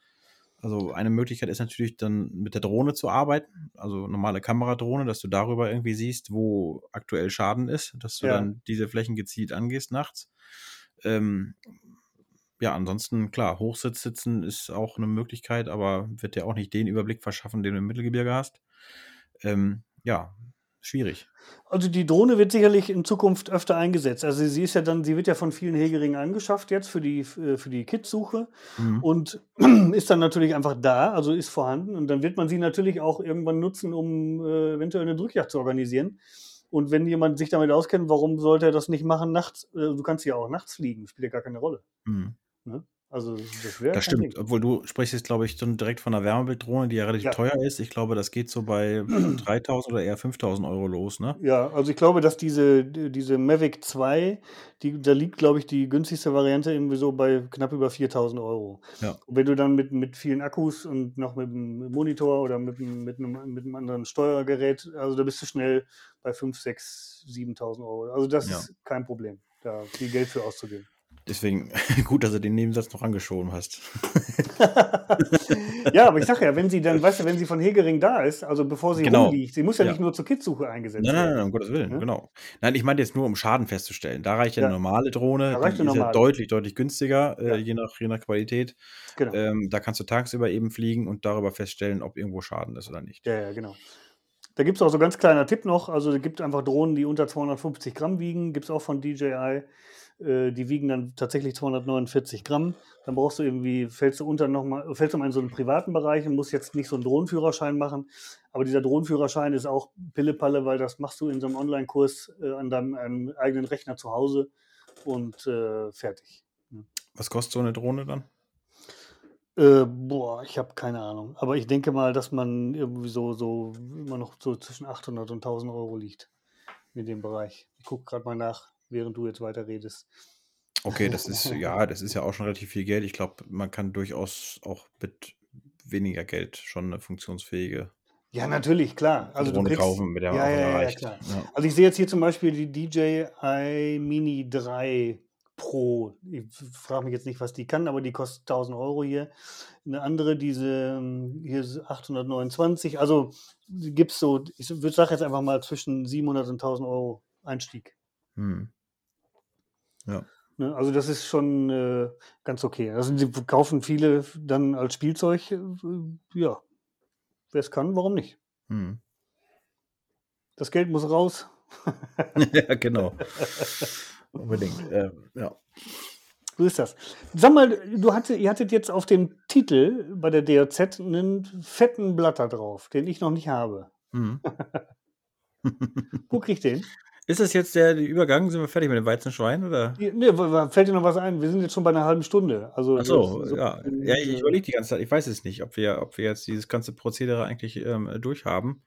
Also eine Möglichkeit ist natürlich dann mit der Drohne zu arbeiten, also normale Kameradrohne, dass du darüber irgendwie siehst, wo aktuell Schaden ist, dass du ja. dann diese Flächen gezielt angehst nachts. Ähm, ja, ansonsten, klar, Hochsitz sitzen ist auch eine Möglichkeit, aber wird dir auch nicht den Überblick verschaffen, den du im Mittelgebirge hast. Ähm, ja, schwierig. Also die Drohne wird sicherlich in Zukunft öfter eingesetzt. Also sie ist ja dann, sie wird ja von vielen Hegeringen angeschafft jetzt für die, für die Kids-Suche mhm. und ist dann natürlich einfach da, also ist vorhanden. Und dann wird man sie natürlich auch irgendwann nutzen, um äh, eventuell eine Drückjagd zu organisieren. Und wenn jemand sich damit auskennt, warum sollte er das nicht machen nachts? Äh, du kannst ja auch nachts fliegen, spielt ja gar keine Rolle. Mhm. Ne? Also das wäre. Das stimmt, Ding. Obwohl du sprichst jetzt, glaube ich, dann direkt von einer Wärmebilddrohne, die ja relativ ja. teuer ist. Ich glaube, das geht so bei dreitausend oder eher fünftausend Euro los, ne? Ja, also ich glaube, dass diese, diese Mavic zwei, die, da liegt, glaube ich, die günstigste Variante irgendwie so bei knapp über viertausend Euro. Ja. Und wenn du dann mit, mit vielen Akkus und noch mit einem Monitor oder mit, mit, einem, mit einem anderen Steuergerät, also da bist du schnell bei fünftausend, sechstausend, siebentausend Euro. Also das ja. ist kein Problem, da viel Geld für auszugeben. Deswegen gut, dass du den Nebensatz noch angeschoben hast. Ja, aber ich sage ja, wenn sie dann, weißt du, wenn sie von Hegering da ist, also bevor sie genau. rumliegt, sie muss ja, ja nicht nur zur Kids-Suche eingesetzt werden. Nein, nein, nein, um Gottes Willen, ja? genau. Nein, ich meinte jetzt nur, um Schaden festzustellen. Da reicht ja, ja. eine normale Drohne, da die ist normale. ja deutlich, deutlich günstiger, ja. äh, je, nach, je nach Qualität. Genau. Ähm, da kannst du tagsüber eben fliegen und darüber feststellen, ob irgendwo Schaden ist oder nicht. Ja, ja, genau. Da gibt es auch so ganz kleiner Tipp noch, also es gibt einfach Drohnen, die unter zweihundertfünfzig Gramm wiegen, gibt es auch von D J I. Die wiegen dann tatsächlich zweihundertneunundvierzig Gramm. Dann brauchst du irgendwie, fällst du unter nochmal, fällst um einen so einen privaten Bereich und musst jetzt nicht so einen Drohnenführerschein machen. Aber dieser Drohnenführerschein ist auch Pillepalle, weil das machst du in so einem Online-Kurs äh, an deinem einem eigenen Rechner zu Hause und äh, fertig. Was kostet so eine Drohne dann? Äh, boah, ich habe keine Ahnung. Aber ich denke mal, dass man irgendwie so, so immer noch so zwischen achthundert und tausend Euro liegt in dem Bereich. Ich gucke gerade mal nach, während du jetzt weiter redest. Okay, das ist ja, das ist ja auch schon relativ viel Geld. Ich glaube, man kann durchaus auch mit weniger Geld schon eine funktionsfähige. Ja, natürlich, klar. Also Drohne du kriegst, kaufen, mit der man ja, auch ja, ja, klar. Ja. Also ich sehe jetzt hier zum Beispiel die D J I Mini drei Pro. Ich frage mich jetzt nicht, was die kann, aber die kostet tausend Euro hier. Eine andere, diese hier ist achthundertneunundzwanzig. Also gibt es so, ich würde sagen jetzt einfach mal zwischen siebenhundert und tausend Euro Einstieg. Hm. Ja. Also das ist schon äh, ganz okay. Also die kaufen viele dann als Spielzeug. Äh, ja, wer es kann, warum nicht? Hm. Das Geld muss raus. Ja, genau. Unbedingt. Ähm, ja. So ist das. Sag mal, du hatte, ihr hattet jetzt auf dem Titel bei der D O Z einen fetten Blatter drauf, den ich noch nicht habe. Hm. Wo krieg ich den? Ist das jetzt der Übergang? Sind wir fertig mit dem Weizenschwein? Oder? Ne, fällt dir noch was ein? Wir sind jetzt schon bei einer halben Stunde. Also, ach so, so ja. ja. Ich überlege die ganze Zeit. Ich weiß es nicht, ob wir, ob wir jetzt dieses ganze Prozedere eigentlich ähm, durchhaben.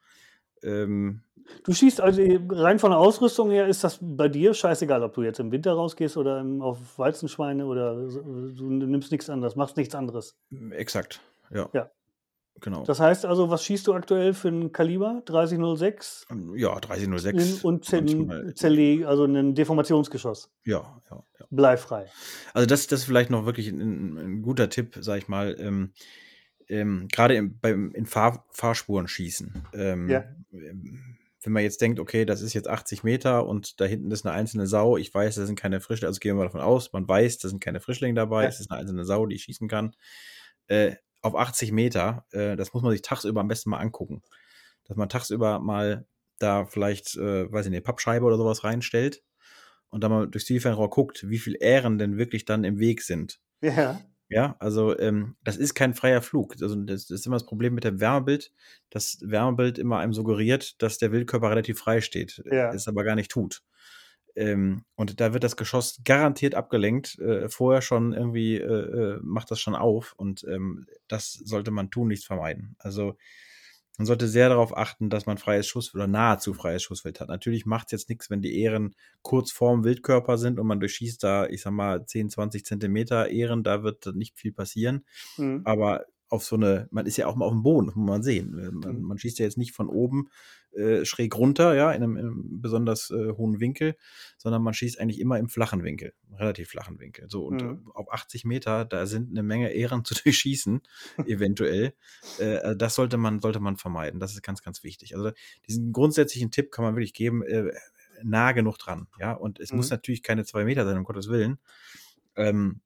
Ähm, du schießt also rein von der Ausrüstung her, ist das bei dir scheißegal, ob du jetzt im Winter rausgehst oder im, auf Weizenschweine oder du nimmst nichts anderes, machst nichts anderes. Exakt, ja. Ja. Genau. Das heißt also, was schießt du aktuell für ein Kaliber? dreißig null sechs? Ja, dreißig null sechs. Und Zelle, also ein Deformationsgeschoss. Ja, ja, ja. Bleifrei. Also das, das ist vielleicht noch wirklich ein, ein guter Tipp, sag ich mal. Ähm, ähm, gerade im, beim in Fahr, Fahrspuren schießen. Ähm, ja. ähm, Wenn man jetzt denkt, okay, das ist jetzt achtzig Meter und da hinten ist eine einzelne Sau, ich weiß, da sind keine Frischlinge, also gehen wir mal davon aus, man weiß, da sind keine Frischlinge dabei, ja. Es ist eine einzelne Sau, die ich schießen kann. Äh, auf achtzig Meter, äh, das muss man sich tagsüber am besten mal angucken. Dass man tagsüber mal da vielleicht, äh, weiß ich nicht, eine Pappscheibe oder sowas reinstellt und dann mal durchs Zielfernrohr guckt, wie viele Ähren denn wirklich dann im Weg sind. Ja. Ja, also ähm, das ist kein freier Flug. Also das, das ist immer das Problem mit dem Wärmebild, dass Wärmebild immer einem suggeriert, dass der Wildkörper relativ frei steht, ja. es aber gar nicht tut. Ähm, und da wird das Geschoss garantiert abgelenkt, äh, vorher schon irgendwie äh, macht das schon auf und ähm, das sollte man tunlichst vermeiden. Also man sollte sehr darauf achten, dass man freies Schussfeld oder nahezu freies Schussfeld hat. Natürlich macht es jetzt nichts, wenn die Ähren kurz vorm Wildkörper sind und man durchschießt da, ich sag mal, zehn, zwanzig Zentimeter Ähren, da wird nicht viel passieren, mhm. aber auf so eine, man ist ja auch mal auf dem Boden, muss man sehen. Man, man schießt ja jetzt nicht von oben äh, schräg runter, ja, in einem, in einem besonders äh, hohen Winkel, sondern man schießt eigentlich immer im flachen Winkel, relativ flachen Winkel. So, und mhm. auf achtzig Meter, da sind eine Menge Ähren zu durchschießen, eventuell. äh, das sollte man, sollte man vermeiden. Das ist ganz, ganz wichtig. Also diesen grundsätzlichen Tipp kann man wirklich geben, äh, nah genug dran, ja. Und es mhm. muss natürlich keine zwei Meter sein, um Gottes Willen. Ähm,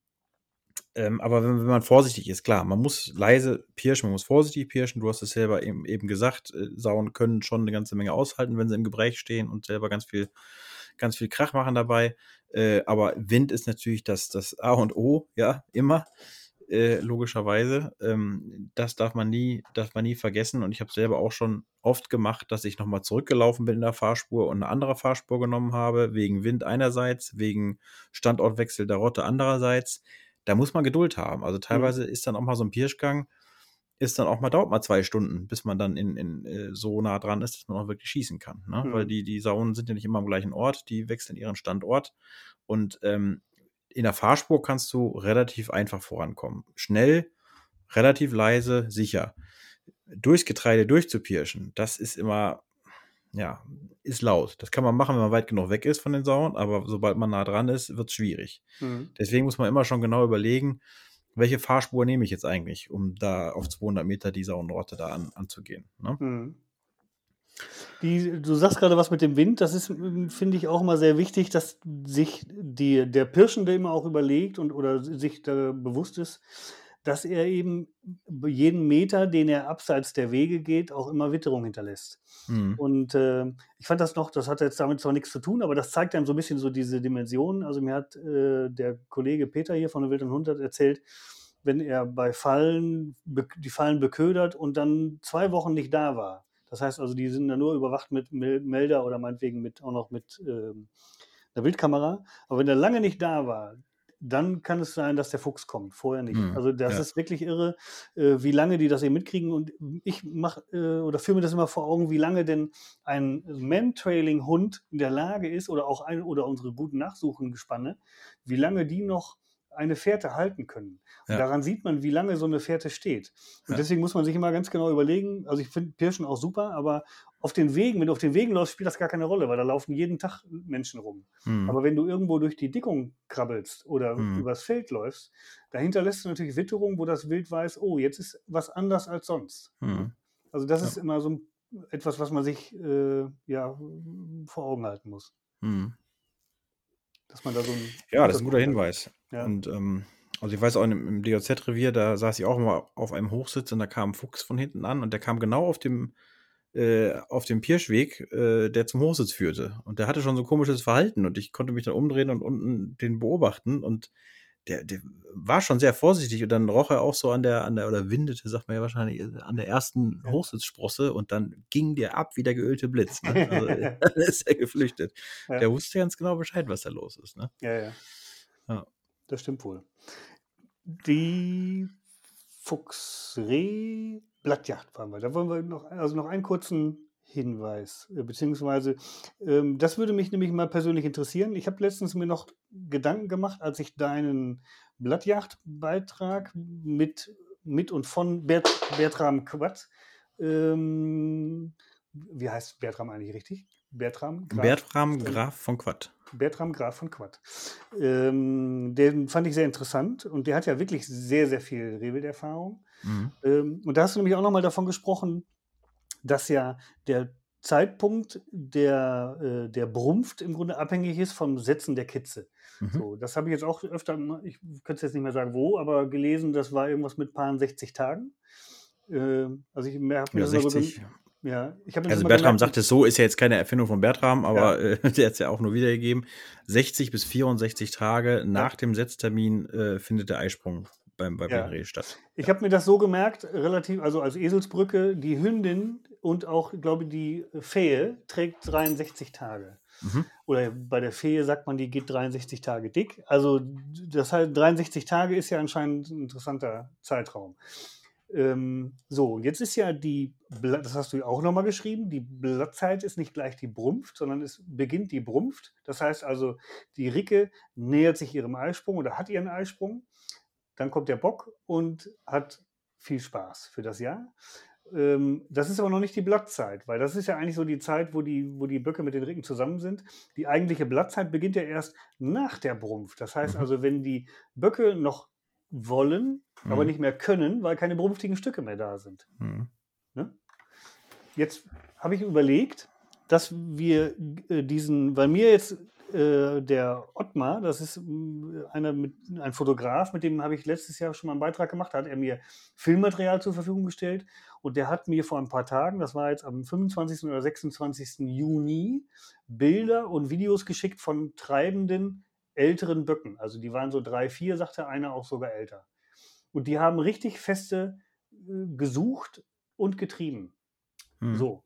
Ähm, aber wenn, wenn man vorsichtig ist, klar, man muss leise pirschen, man muss vorsichtig pirschen. Du hast es selber eben, eben gesagt, äh, Sauen können schon eine ganze Menge aushalten, wenn sie im Gespräch stehen und selber ganz viel, ganz viel Krach machen dabei. Äh, aber Wind ist natürlich das, das A und O, ja, immer. Äh, logischerweise, ähm, das darf man nie, darf man nie vergessen, und ich habe selber auch schon oft gemacht, dass ich nochmal zurückgelaufen bin in der Fahrspur und eine andere Fahrspur genommen habe, wegen Wind einerseits, wegen Standortwechsel der Rotte andererseits. Da muss man Geduld haben, also teilweise mhm. ist dann auch mal so ein Pirschgang, ist dann auch mal, dauert mal zwei Stunden, bis man dann in, in äh, so nah dran ist, dass man auch wirklich schießen kann, ne? Mhm. Weil die, die Sauen sind ja nicht immer am gleichen Ort, die wechseln ihren Standort, und ähm, in der Fahrspur kannst du relativ einfach vorankommen. Schnell, relativ leise, sicher. Durchs Getreide durchzupirschen, das ist immer, ja, ist laut. Das kann man machen, wenn man weit genug weg ist von den Sauen, aber sobald man nah dran ist, wird es schwierig. Mhm. Deswegen muss man immer schon genau überlegen, welche Fahrspur nehme ich jetzt eigentlich, um da auf zweihundert Meter die Sauenrotte da an, anzugehen. Ne? Mhm. Die, du sagst gerade was mit dem Wind, das ist, finde ich, auch immer sehr wichtig, dass sich die, der Pirschende immer auch überlegt und oder sich da bewusst ist, dass er eben jeden Meter, den er abseits der Wege geht, auch immer Witterung hinterlässt. Mhm. Und äh, ich fand das noch, das hat jetzt damit zwar nichts zu tun, aber das zeigt einem so ein bisschen so diese Dimensionen. Also mir hat äh, der Kollege Peter hier von der Wild und Hund erzählt, wenn er bei Fallen, be, die Fallen beködert und dann zwei Wochen nicht da war. Das heißt also, die sind dann nur überwacht mit Melder oder meinetwegen mit, auch noch mit ähm, einer Wildkamera. Aber wenn er lange nicht da war, dann kann es sein, dass der Fuchs kommt, vorher nicht. Mhm, also das ja. ist wirklich irre, äh, wie lange die das eben mitkriegen. Und ich mache äh, oder führe mir das immer vor Augen, wie lange denn ein Mantrailing-Hund in der Lage ist, oder auch ein, oder unsere guten Nachsuchengespanne, wie lange die noch eine Fährte halten können. Und ja. daran sieht man, wie lange so eine Fährte steht. Und ja. deswegen muss man sich immer ganz genau überlegen, also ich finde Pirschen auch super, aber auf den Wegen, wenn du auf den Wegen läufst, spielt das gar keine Rolle, weil da laufen jeden Tag Menschen rum. Hm. Aber wenn du irgendwo durch die Dickung krabbelst oder hm. übers Feld läufst, dahinter lässt du natürlich Witterung, wo das Wild weiß, oh, jetzt ist was anders als sonst. Hm. Also das ja. ist immer so ein, etwas, was man sich äh, ja, vor Augen halten muss. Hm. Dass man da so ein ja, das ist ein guter Hinweis. Ja. Und ähm, also ich weiß auch, im, im D O Z-Revier, da saß ich auch mal auf einem Hochsitz und da kam ein Fuchs von hinten an und der kam genau auf dem, äh, auf dem Pirschweg, äh, der zum Hochsitz führte. Und der hatte schon so ein komisches Verhalten und ich konnte mich dann umdrehen und unten den beobachten und der, der war schon sehr vorsichtig und dann roch er auch so an der, an der, oder windete, sagt man ja wahrscheinlich, an der ersten ja. Hochsitzsprosse und dann ging der ab wie der geölte Blitz. Ne? Also dann ist er geflüchtet. Ja. Der wusste ganz genau Bescheid, was da los ist. Ne? Ja, ja, ja. Das stimmt wohl. Die Fuchsreh-Blattjagd waren wir. Da wollen wir noch, also noch einen kurzen Hinweis, beziehungsweise ähm, das würde mich nämlich mal persönlich interessieren. Ich habe letztens mir noch Gedanken gemacht, als ich deinen Blattjagdbeitrag mit, mit und von Bert, Bertram Quadt, ähm, wie heißt Bertram eigentlich richtig? Bertram Graf, Bertram Graf von Quadt. Bertram Graf von Quadt. Ähm, den fand ich sehr interessant und der hat ja wirklich sehr, sehr viel Rehwilderfahrung. Mhm. Ähm, und da hast du nämlich auch nochmal davon gesprochen, dass ja der Zeitpunkt der, äh, der Brunft im Grunde abhängig ist vom Setzen der Kitze. Mhm. So, das habe ich jetzt auch öfter, ich könnte jetzt nicht mehr sagen wo, aber gelesen, das war irgendwas mit paar sechzig Tagen. Äh, also ich merke mir ja, das sechzig. Immer so, ja, ich habe also Bertram gemerkt, sagt es so, ist ja jetzt keine Erfindung von Bertram, aber ja. äh, der hat es ja auch nur wiedergegeben. sechzig bis vierundsechzig Tage nach ja. dem Setztermin äh, findet der Eisprung beim, beim ja. Reh statt. Ich ja. habe mir das so gemerkt, relativ, also als Eselsbrücke, die Hündin und auch, glaube ich, die Fähe trägt dreiundsechzig Tage. Mhm. Oder bei der Fähe sagt man, die geht dreiundsechzig Tage dick. Also das heißt, dreiundsechzig Tage ist ja anscheinend ein interessanter Zeitraum. Ähm, so, jetzt ist ja die, das hast du auch nochmal geschrieben, die Blattzeit ist nicht gleich die Brunft, sondern es beginnt die Brunft. Das heißt also, die Ricke nähert sich ihrem Eisprung oder hat ihren Eisprung. Dann kommt der Bock und hat viel Spaß für das Jahr. Das ist aber noch nicht die Blattzeit, weil das ist ja eigentlich so die Zeit, wo die, wo die Böcke mit den Ricken zusammen sind. Die eigentliche Blattzeit beginnt ja erst nach der Brunft. Das heißt also, wenn die Böcke noch wollen, mhm. aber nicht mehr können, weil keine brunftigen Stücke mehr da sind. Mhm. Ne? Jetzt habe ich überlegt, dass wir diesen, weil mir jetzt äh, der Ottmar, das ist einer mit, ein Fotograf, mit dem habe ich letztes Jahr schon mal einen Beitrag gemacht, da hat er mir Filmmaterial zur Verfügung gestellt und der hat mir vor ein paar Tagen, das war jetzt am fünfundzwanzigsten oder sechsundzwanzigsten Juni, Bilder und Videos geschickt von treibenden älteren Böcken. Also die waren so drei, vier, sagte einer, auch sogar älter. Und die haben richtig feste äh, gesucht und getrieben. Hm. So.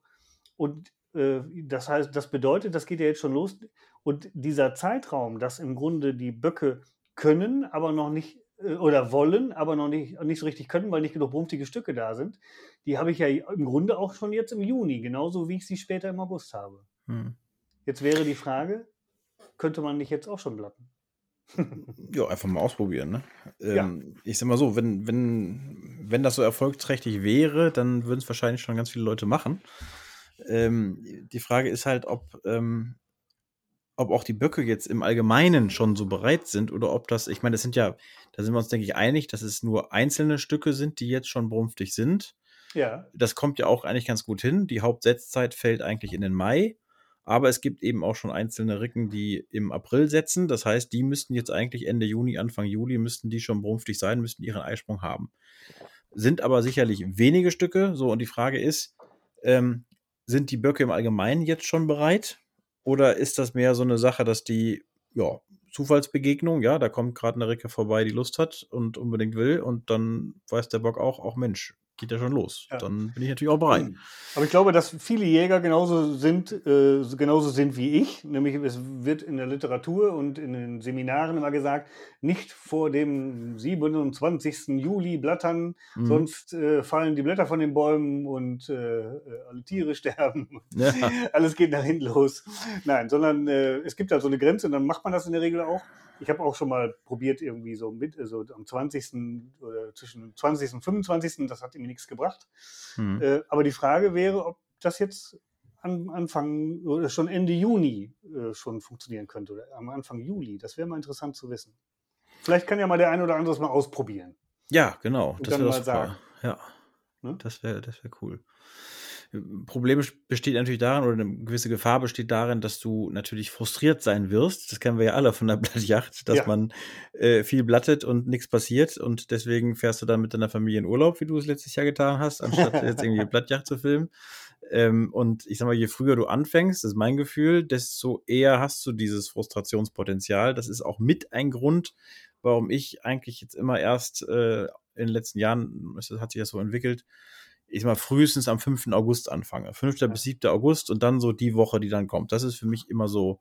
Und äh, das heißt, das bedeutet, das geht ja jetzt schon los. Und dieser Zeitraum, dass im Grunde die Böcke können, aber noch nicht, äh, oder wollen, aber noch nicht, nicht so richtig können, weil nicht genug brummtige Stücke da sind, die habe ich ja im Grunde auch schon jetzt im Juni, genauso wie ich sie später im August habe. Hm. Jetzt wäre die Frage, könnte man nicht jetzt auch schon blatten? Ja, einfach mal ausprobieren, ne? Ähm, ja. Ich sag mal so, wenn, wenn, wenn das so erfolgsträchtig wäre, dann würden es wahrscheinlich schon ganz viele Leute machen. Ähm, die Frage ist halt, ob, ähm, ob auch die Böcke jetzt im Allgemeinen schon so bereit sind oder ob das, ich meine, das sind ja, da sind wir uns, denke ich, einig, dass es nur einzelne Stücke sind, die jetzt schon brumpftig sind. Ja. Das kommt ja auch eigentlich ganz gut hin. Die Hauptsetzzeit fällt eigentlich in den Mai. Aber es gibt eben auch schon einzelne Ricken, die im April setzen. Das heißt, die müssten jetzt eigentlich Ende Juni, Anfang Juli, müssten die schon brumpftig sein, müssten ihren Eisprung haben. Sind aber sicherlich wenige Stücke. So, und die Frage ist, ähm, sind die Böcke im Allgemeinen jetzt schon bereit? Oder ist das mehr so eine Sache, dass die, ja, Zufallsbegegnung, ja, da kommt gerade eine Ricke vorbei, die Lust hat und unbedingt will. Und dann weiß der Bock auch, auch Mensch, geht ja schon los. Ja. Dann bin ich natürlich auch bereit. Aber ich glaube, dass viele Jäger genauso sind, äh, genauso sind wie ich. Nämlich, es wird in der Literatur und in den Seminaren immer gesagt, nicht vor dem siebenundzwanzigsten Juli blattern, mhm. sonst äh, fallen die Blätter von den Bäumen und äh, alle Tiere sterben. Ja. Alles geht nach hinten los. Nein, sondern äh, es gibt halt so eine Grenze und dann macht man das in der Regel auch. Ich habe auch schon mal probiert, irgendwie so mit, also am zwanzigsten oder zwischen zwanzigsten und fünfundzwanzigsten Das hat irgendwie nichts gebracht. Hm. Äh, aber die Frage wäre, ob das jetzt am Anfang oder schon Ende Juni äh, schon funktionieren könnte oder am Anfang Juli. Das wäre mal interessant zu wissen. Vielleicht kann ja mal der ein oder andere es mal ausprobieren. Ja, genau. Und das dann mal das sagen. Ja, ne? Das wäre das wär cool. Problem besteht natürlich darin, oder eine gewisse Gefahr besteht darin, dass du natürlich frustriert sein wirst. Das kennen wir ja alle von der Blattjacht, dass ja. man äh, viel blattet und nichts passiert und deswegen fährst du dann mit deiner Familie in Urlaub, wie du es letztes Jahr getan hast, anstatt jetzt irgendwie Blattjacht zu filmen. Ähm, und ich sag mal, je früher du anfängst, das ist mein Gefühl, desto eher hast du dieses Frustrationspotenzial. Das ist auch mit ein Grund, warum ich eigentlich jetzt immer erst äh, in den letzten Jahren, das hat sich das so entwickelt, ich sag mal, frühestens am fünften August anfange. fünften ja. bis siebten August und dann so die Woche, die dann kommt. Das ist für mich immer so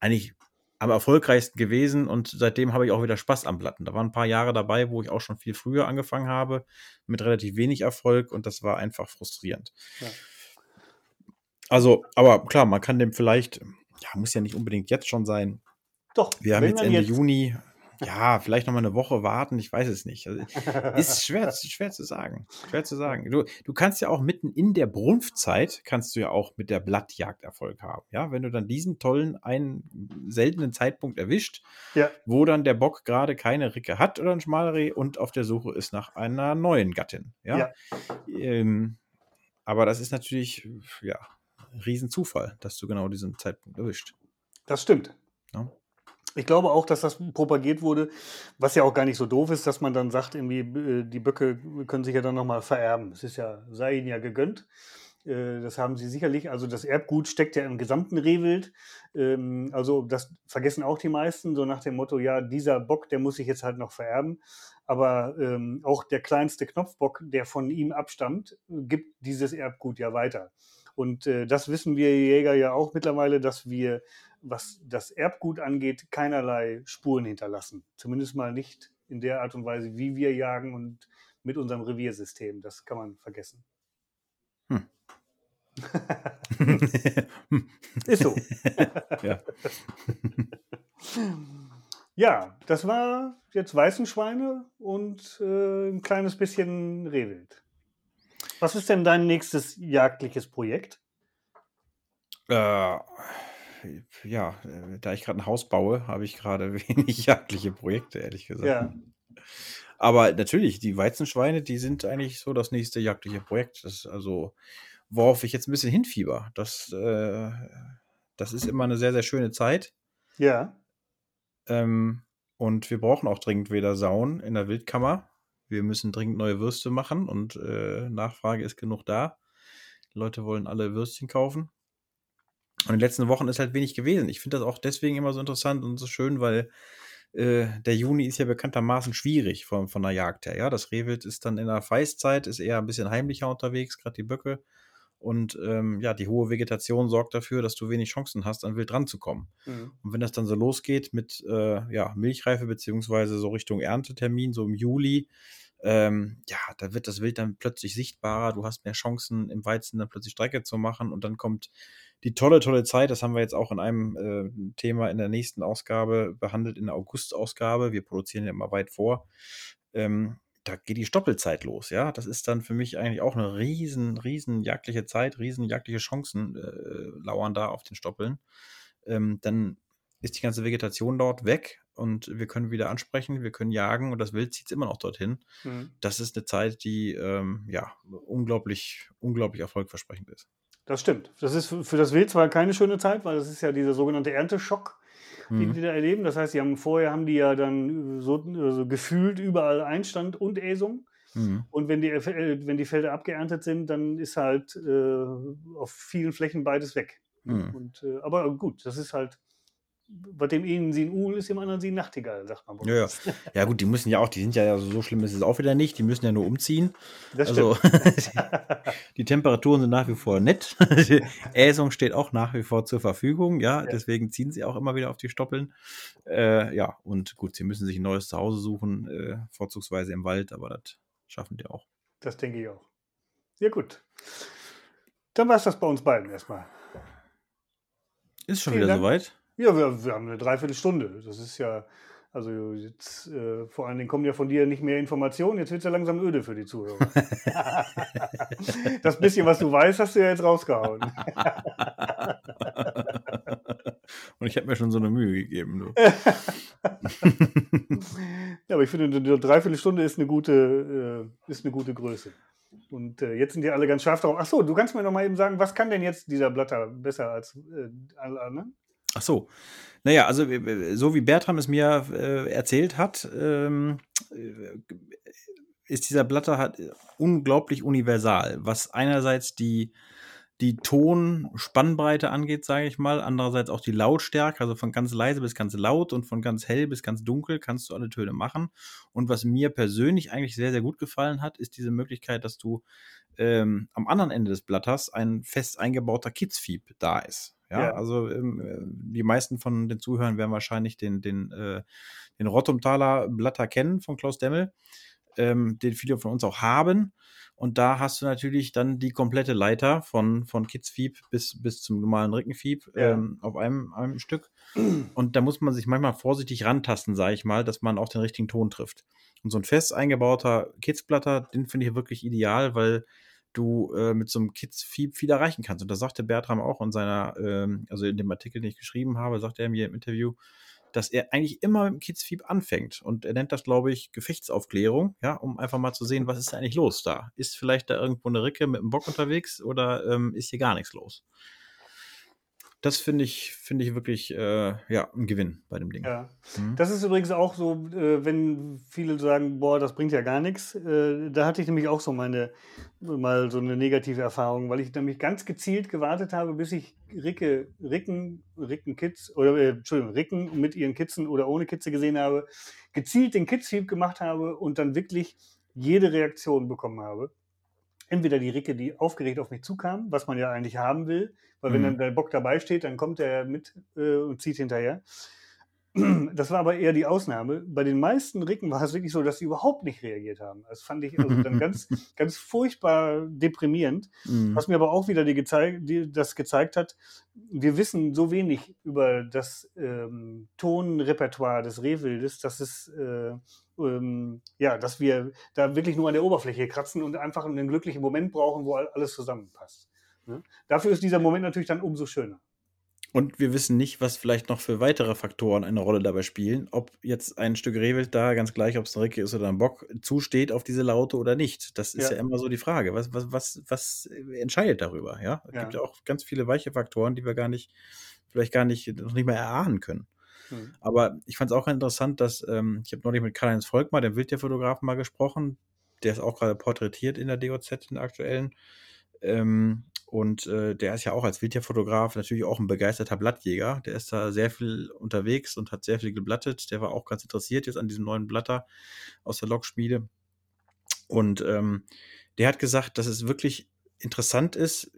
eigentlich am erfolgreichsten gewesen und seitdem habe ich auch wieder Spaß am Blatten. Da waren ein paar Jahre dabei, wo ich auch schon viel früher angefangen habe, mit relativ wenig Erfolg und das war einfach frustrierend. Ja. Also, aber klar, man kann dem vielleicht, ja, muss ja nicht unbedingt jetzt schon sein. Doch. Wir haben jetzt Ende jetzt- Juni... Ja, vielleicht nochmal eine Woche warten, ich weiß es nicht. Also, ist schwer, schwer zu sagen. Schwer zu sagen. Du, du kannst ja auch mitten in der Brunftzeit, kannst du ja auch mit der Blattjagd Erfolg haben. Ja, wenn du dann diesen tollen, einen seltenen Zeitpunkt erwischt, ja. wo dann der Bock gerade keine Ricke hat oder ein Schmalreh und auf der Suche ist nach einer neuen Gattin. Ja. ja. Ähm, aber das ist natürlich, ja, ein Riesenzufall, dass du genau diesen Zeitpunkt erwischt. Das stimmt. Ja. Ich glaube auch, dass das propagiert wurde, was ja auch gar nicht so doof ist, dass man dann sagt, irgendwie, die Böcke können sich ja dann nochmal vererben. Es ist ja, sei ihnen ja gegönnt. Das haben sie sicherlich. Also das Erbgut steckt ja im gesamten Rehwild. Also das vergessen auch die meisten, so nach dem Motto, ja, dieser Bock, der muss sich jetzt halt noch vererben. Aber auch der kleinste Knopfbock, der von ihm abstammt, gibt dieses Erbgut ja weiter. Und das wissen wir Jäger ja auch mittlerweile, dass wir, was das Erbgut angeht, keinerlei Spuren hinterlassen. Zumindest mal nicht in der Art und Weise, wie wir jagen und mit unserem Reviersystem. Das kann man vergessen. Hm. Ist so. Ja. Ja, das war jetzt Weißenschweine und äh, ein kleines bisschen Rehwild. Was ist denn dein nächstes jagdliches Projekt? Äh... Ja, da ich gerade ein Haus baue, habe ich gerade wenig jagdliche Projekte, ehrlich gesagt. Ja. Aber natürlich, die Weizenschweine, die sind eigentlich so das nächste jagdliche Projekt. Das ist also, worauf ich jetzt ein bisschen hinfieber. Das, äh, das ist immer eine sehr, sehr schöne Zeit. Ja. Ähm, und wir brauchen auch dringend weder Sauen in der Wildkammer. Wir müssen dringend neue Würste machen und äh, Nachfrage ist genug da. Die Leute wollen alle Würstchen kaufen. Und in den letzten Wochen ist halt wenig gewesen. Ich finde das auch deswegen immer so interessant und so schön, weil äh, der Juni ist ja bekanntermaßen schwierig von, von der Jagd her. Ja? Das Rehwild ist dann in der Feistzeit, ist eher ein bisschen heimlicher unterwegs, gerade die Böcke. Und ähm, ja, die hohe Vegetation sorgt dafür, dass du wenig Chancen hast, an Wild ranzukommen. Mhm. Und wenn das dann so losgeht mit äh, ja, Milchreife beziehungsweise so Richtung Erntetermin, so im Juli, ähm, ja, da wird das Wild dann plötzlich sichtbarer. Du hast mehr Chancen, im Weizen dann plötzlich Strecke zu machen. Und dann kommt die tolle, tolle Zeit. Das haben wir jetzt auch in einem äh, Thema in der nächsten Ausgabe behandelt, in der August-Ausgabe. Wir produzieren ja immer weit vor. Ähm, Da geht die Stoppelzeit los, ja. Das ist dann für mich eigentlich auch eine riesen, riesen jagdliche Zeit, riesen jagdliche Chancen äh, lauern da auf den Stoppeln. Ähm, dann ist die ganze Vegetation dort weg und wir können wieder ansprechen, wir können jagen und das Wild zieht es immer noch dorthin. Mhm. Das ist eine Zeit, die ähm, ja unglaublich, unglaublich erfolgversprechend ist. Das stimmt. Das ist für das Wild zwar keine schöne Zeit, weil das ist ja dieser sogenannte Ernteschock, die die da erleben. Das heißt, die haben, vorher haben die ja dann so, so gefühlt überall Einstand und Äsung. Mhm. Und wenn die, wenn die Felder abgeerntet sind, dann ist halt äh, auf vielen Flächen beides weg. Mhm. Und, äh, aber gut, das ist halt, bei dem einen sie ein Uhl ist, dem anderen sie ein Nachtigall, sagt man. Ja, ja. ja gut, die müssen ja auch, die sind ja, also so schlimm ist es auch wieder nicht, die müssen ja nur umziehen. Das also die Temperaturen sind nach wie vor nett. Die Äsung steht auch nach wie vor zur Verfügung, ja, ja. Deswegen ziehen sie auch immer wieder auf die Stoppeln. Äh, ja, und gut, sie müssen sich ein neues Zuhause suchen, äh, vorzugsweise im Wald, aber das schaffen die auch. Das denke ich auch. Ja gut, dann war es das bei uns beiden erstmal. Ist schon Vielen wieder Dank. Soweit. Ja, wir, wir haben eine Dreiviertelstunde. Das ist ja, also jetzt, äh, vor allen Dingen kommen ja von dir nicht mehr Informationen. Jetzt wird es ja langsam öde für die Zuhörer. Das bisschen, was du weißt, hast du ja jetzt rausgehauen. Und ich habe mir schon so eine Mühe gegeben. Ja, aber ich finde, eine Dreiviertelstunde ist eine gute, äh, ist eine gute Größe. Und äh, jetzt sind die alle ganz scharf drauf. Achso, du kannst mir noch mal eben sagen, was kann denn jetzt dieser Blatter besser als äh, alle anderen? Ach so, naja, also so wie Bertram es mir äh, erzählt hat, ähm, ist dieser Blatter halt unglaublich universal, was einerseits die, die Tonspannbreite angeht, sage ich mal, andererseits auch die Lautstärke, also von ganz leise bis ganz laut und von ganz hell bis ganz dunkel kannst du alle Töne machen. Und was mir persönlich eigentlich sehr, sehr gut gefallen hat, ist diese Möglichkeit, dass du ähm, am anderen Ende des Blatters ein fest eingebauter Kitzfieb da ist. Ja, ja, also ähm, die meisten von den Zuhörern werden wahrscheinlich den, den, äh, den Rottumtaler Blatter kennen von Klaus Demmel, ähm, den viele von uns auch haben. Und da hast du natürlich dann die komplette Leiter von, von Kitzfieb bis, bis zum normalen Rickenfieb ja. ähm, auf einem, einem Stück. Und da muss man sich manchmal vorsichtig rantasten, sage ich mal, dass man auch den richtigen Ton trifft. Und so ein fest eingebauter Kitzblatter, den finde ich wirklich ideal, weil du äh, mit so einem Kitzfieb viel erreichen kannst. Und das sagte Bertram auch in seiner, ähm, also in dem Artikel, den ich geschrieben habe, sagte er mir im Interview, dass er eigentlich immer mit dem Kitzfieb anfängt. Und er nennt das, glaube ich, Gefechtsaufklärung, ja, um einfach mal zu sehen, was ist da eigentlich los da? Ist vielleicht da irgendwo eine Ricke mit einem Bock unterwegs oder ähm, ist hier gar nichts los? Das finde ich, finde ich wirklich äh, ja, ein Gewinn bei dem Ding. Ja. Mhm. Das ist übrigens auch so, äh, wenn viele sagen, boah, das bringt ja gar nichts. Äh, da hatte ich nämlich auch so meine, mal so eine negative Erfahrung, weil ich nämlich ganz gezielt gewartet habe, bis ich Ricke, Ricken, Rickenkids, oder äh, Entschuldigung, Ricken mit ihren Kitzen oder ohne Kitze gesehen habe, gezielt den Kitzhieb gemacht habe und dann wirklich jede Reaktion bekommen habe. Entweder die Ricke, die aufgeregt auf mich zukam, was man ja eigentlich haben will, weil wenn dann der Bock dabei steht, dann kommt er mit äh, und zieht hinterher. Das war aber eher die Ausnahme. Bei den meisten Ricken war es wirklich so, dass sie überhaupt nicht reagiert haben. Das fand ich also dann ganz, ganz furchtbar deprimierend. Mhm. Was mir aber auch wieder die gezeig- die, das gezeigt hat, wir wissen so wenig über das ähm, Tonrepertoire des Rehwildes, dass es äh, ähm, ja, dass wir da wirklich nur an der Oberfläche kratzen und einfach einen glücklichen Moment brauchen, wo alles zusammenpasst. Ne? Dafür ist dieser Moment natürlich dann umso schöner. Und wir wissen nicht, was vielleicht noch für weitere Faktoren eine Rolle dabei spielen. Ob jetzt ein Stück Rehwild da, ganz gleich, ob es ein Ricke ist oder ein Bock, zusteht auf diese Laute oder nicht. Das ist ja, ja immer so die Frage. Was, was, was, was entscheidet darüber? Ja? Es ja. gibt ja auch ganz viele weiche Faktoren, die wir gar nicht, vielleicht gar nicht, noch nicht mal erahnen können. Mhm. Aber ich fand es auch interessant, dass ähm, ich habe neulich mit Karl-Heinz Volkmar, dem Wildtierfotografen, mal gesprochen. Der ist auch gerade porträtiert in der D O Z, in der aktuellen. Ähm, und äh, der ist ja auch als Wildtierfotograf natürlich auch ein begeisterter Blattjäger. Der ist da sehr viel unterwegs und hat sehr viel geblattet. Der war auch ganz interessiert jetzt an diesem neuen Blatter aus der Lokschmiede. Und ähm, der hat gesagt, dass es wirklich interessant ist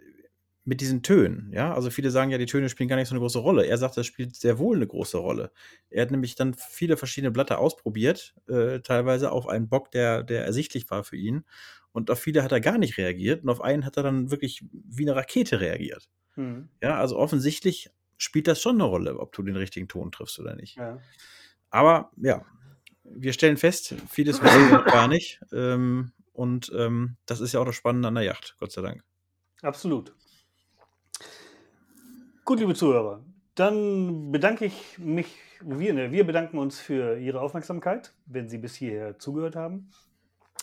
mit diesen Tönen. Ja, also viele sagen ja, die Töne spielen gar nicht so eine große Rolle. Er sagt, das spielt sehr wohl eine große Rolle. Er hat nämlich dann viele verschiedene Blatter ausprobiert, äh, teilweise auf einen Bock, der, der ersichtlich war für ihn. Und auf viele hat er gar nicht reagiert. Und auf einen hat er dann wirklich wie eine Rakete reagiert. Hm. Ja, also offensichtlich spielt das schon eine Rolle, ob du den richtigen Ton triffst oder nicht. Ja. Aber ja, wir stellen fest, vieles wissen wir noch gar nicht. Ähm, und ähm, das ist ja auch das Spannende an der Yacht, Gott sei Dank. Absolut. Gut, liebe Zuhörer, dann bedanke ich mich, wir, ne, wir bedanken uns für Ihre Aufmerksamkeit, wenn Sie bis hierher zugehört haben.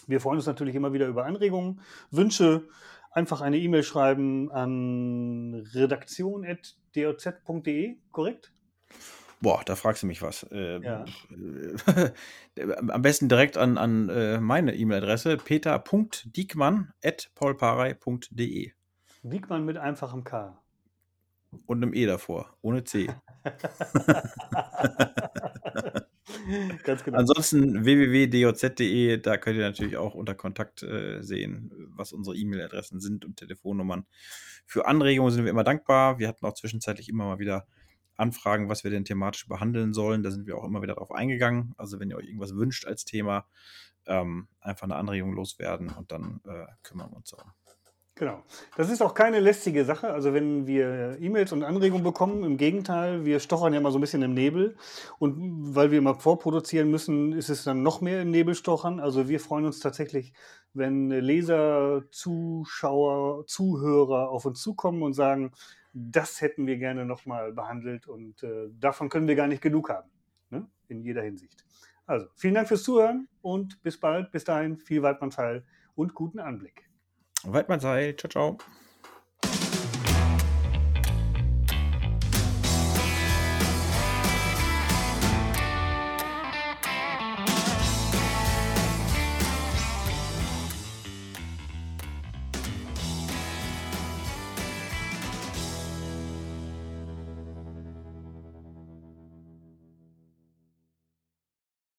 Wir freuen uns natürlich immer wieder über Anregungen, Wünsche. Einfach eine E-Mail schreiben an redaktion at d o z punkt d e, korrekt? Boah, da fragst du mich was. Äh, ja. Am besten direkt an, an äh, meine E-Mail-Adresse peter punkt diekmann at paulparey punkt d e. Diekmann mit einfachem K. Und einem E davor, ohne C. Ganz genau. Ansonsten w w w punkt d o z punkt d e, da könnt ihr natürlich auch unter Kontakt äh, sehen, was unsere E-Mail-Adressen sind und Telefonnummern. Für Anregungen sind wir immer dankbar. Wir hatten auch zwischenzeitlich immer mal wieder Anfragen, was wir denn thematisch behandeln sollen. Da sind wir auch immer wieder drauf eingegangen. Also wenn ihr euch irgendwas wünscht als Thema, ähm, einfach eine Anregung loswerden und dann äh, kümmern wir uns darum. Genau. Das ist auch keine lästige Sache. Also wenn wir E-Mails und Anregungen bekommen, im Gegenteil, wir stochern ja mal so ein bisschen im Nebel. Und weil wir immer vorproduzieren müssen, ist es dann noch mehr im Nebel stochern. Also wir freuen uns tatsächlich, wenn Leser, Zuschauer, Zuhörer auf uns zukommen und sagen, das hätten wir gerne nochmal behandelt und äh, davon können wir gar nicht genug haben. Ne? In jeder Hinsicht. Also vielen Dank fürs Zuhören und bis bald. Bis dahin viel Weidmannsheil und guten Anblick. Weidmannsheil. Ciao, ciao.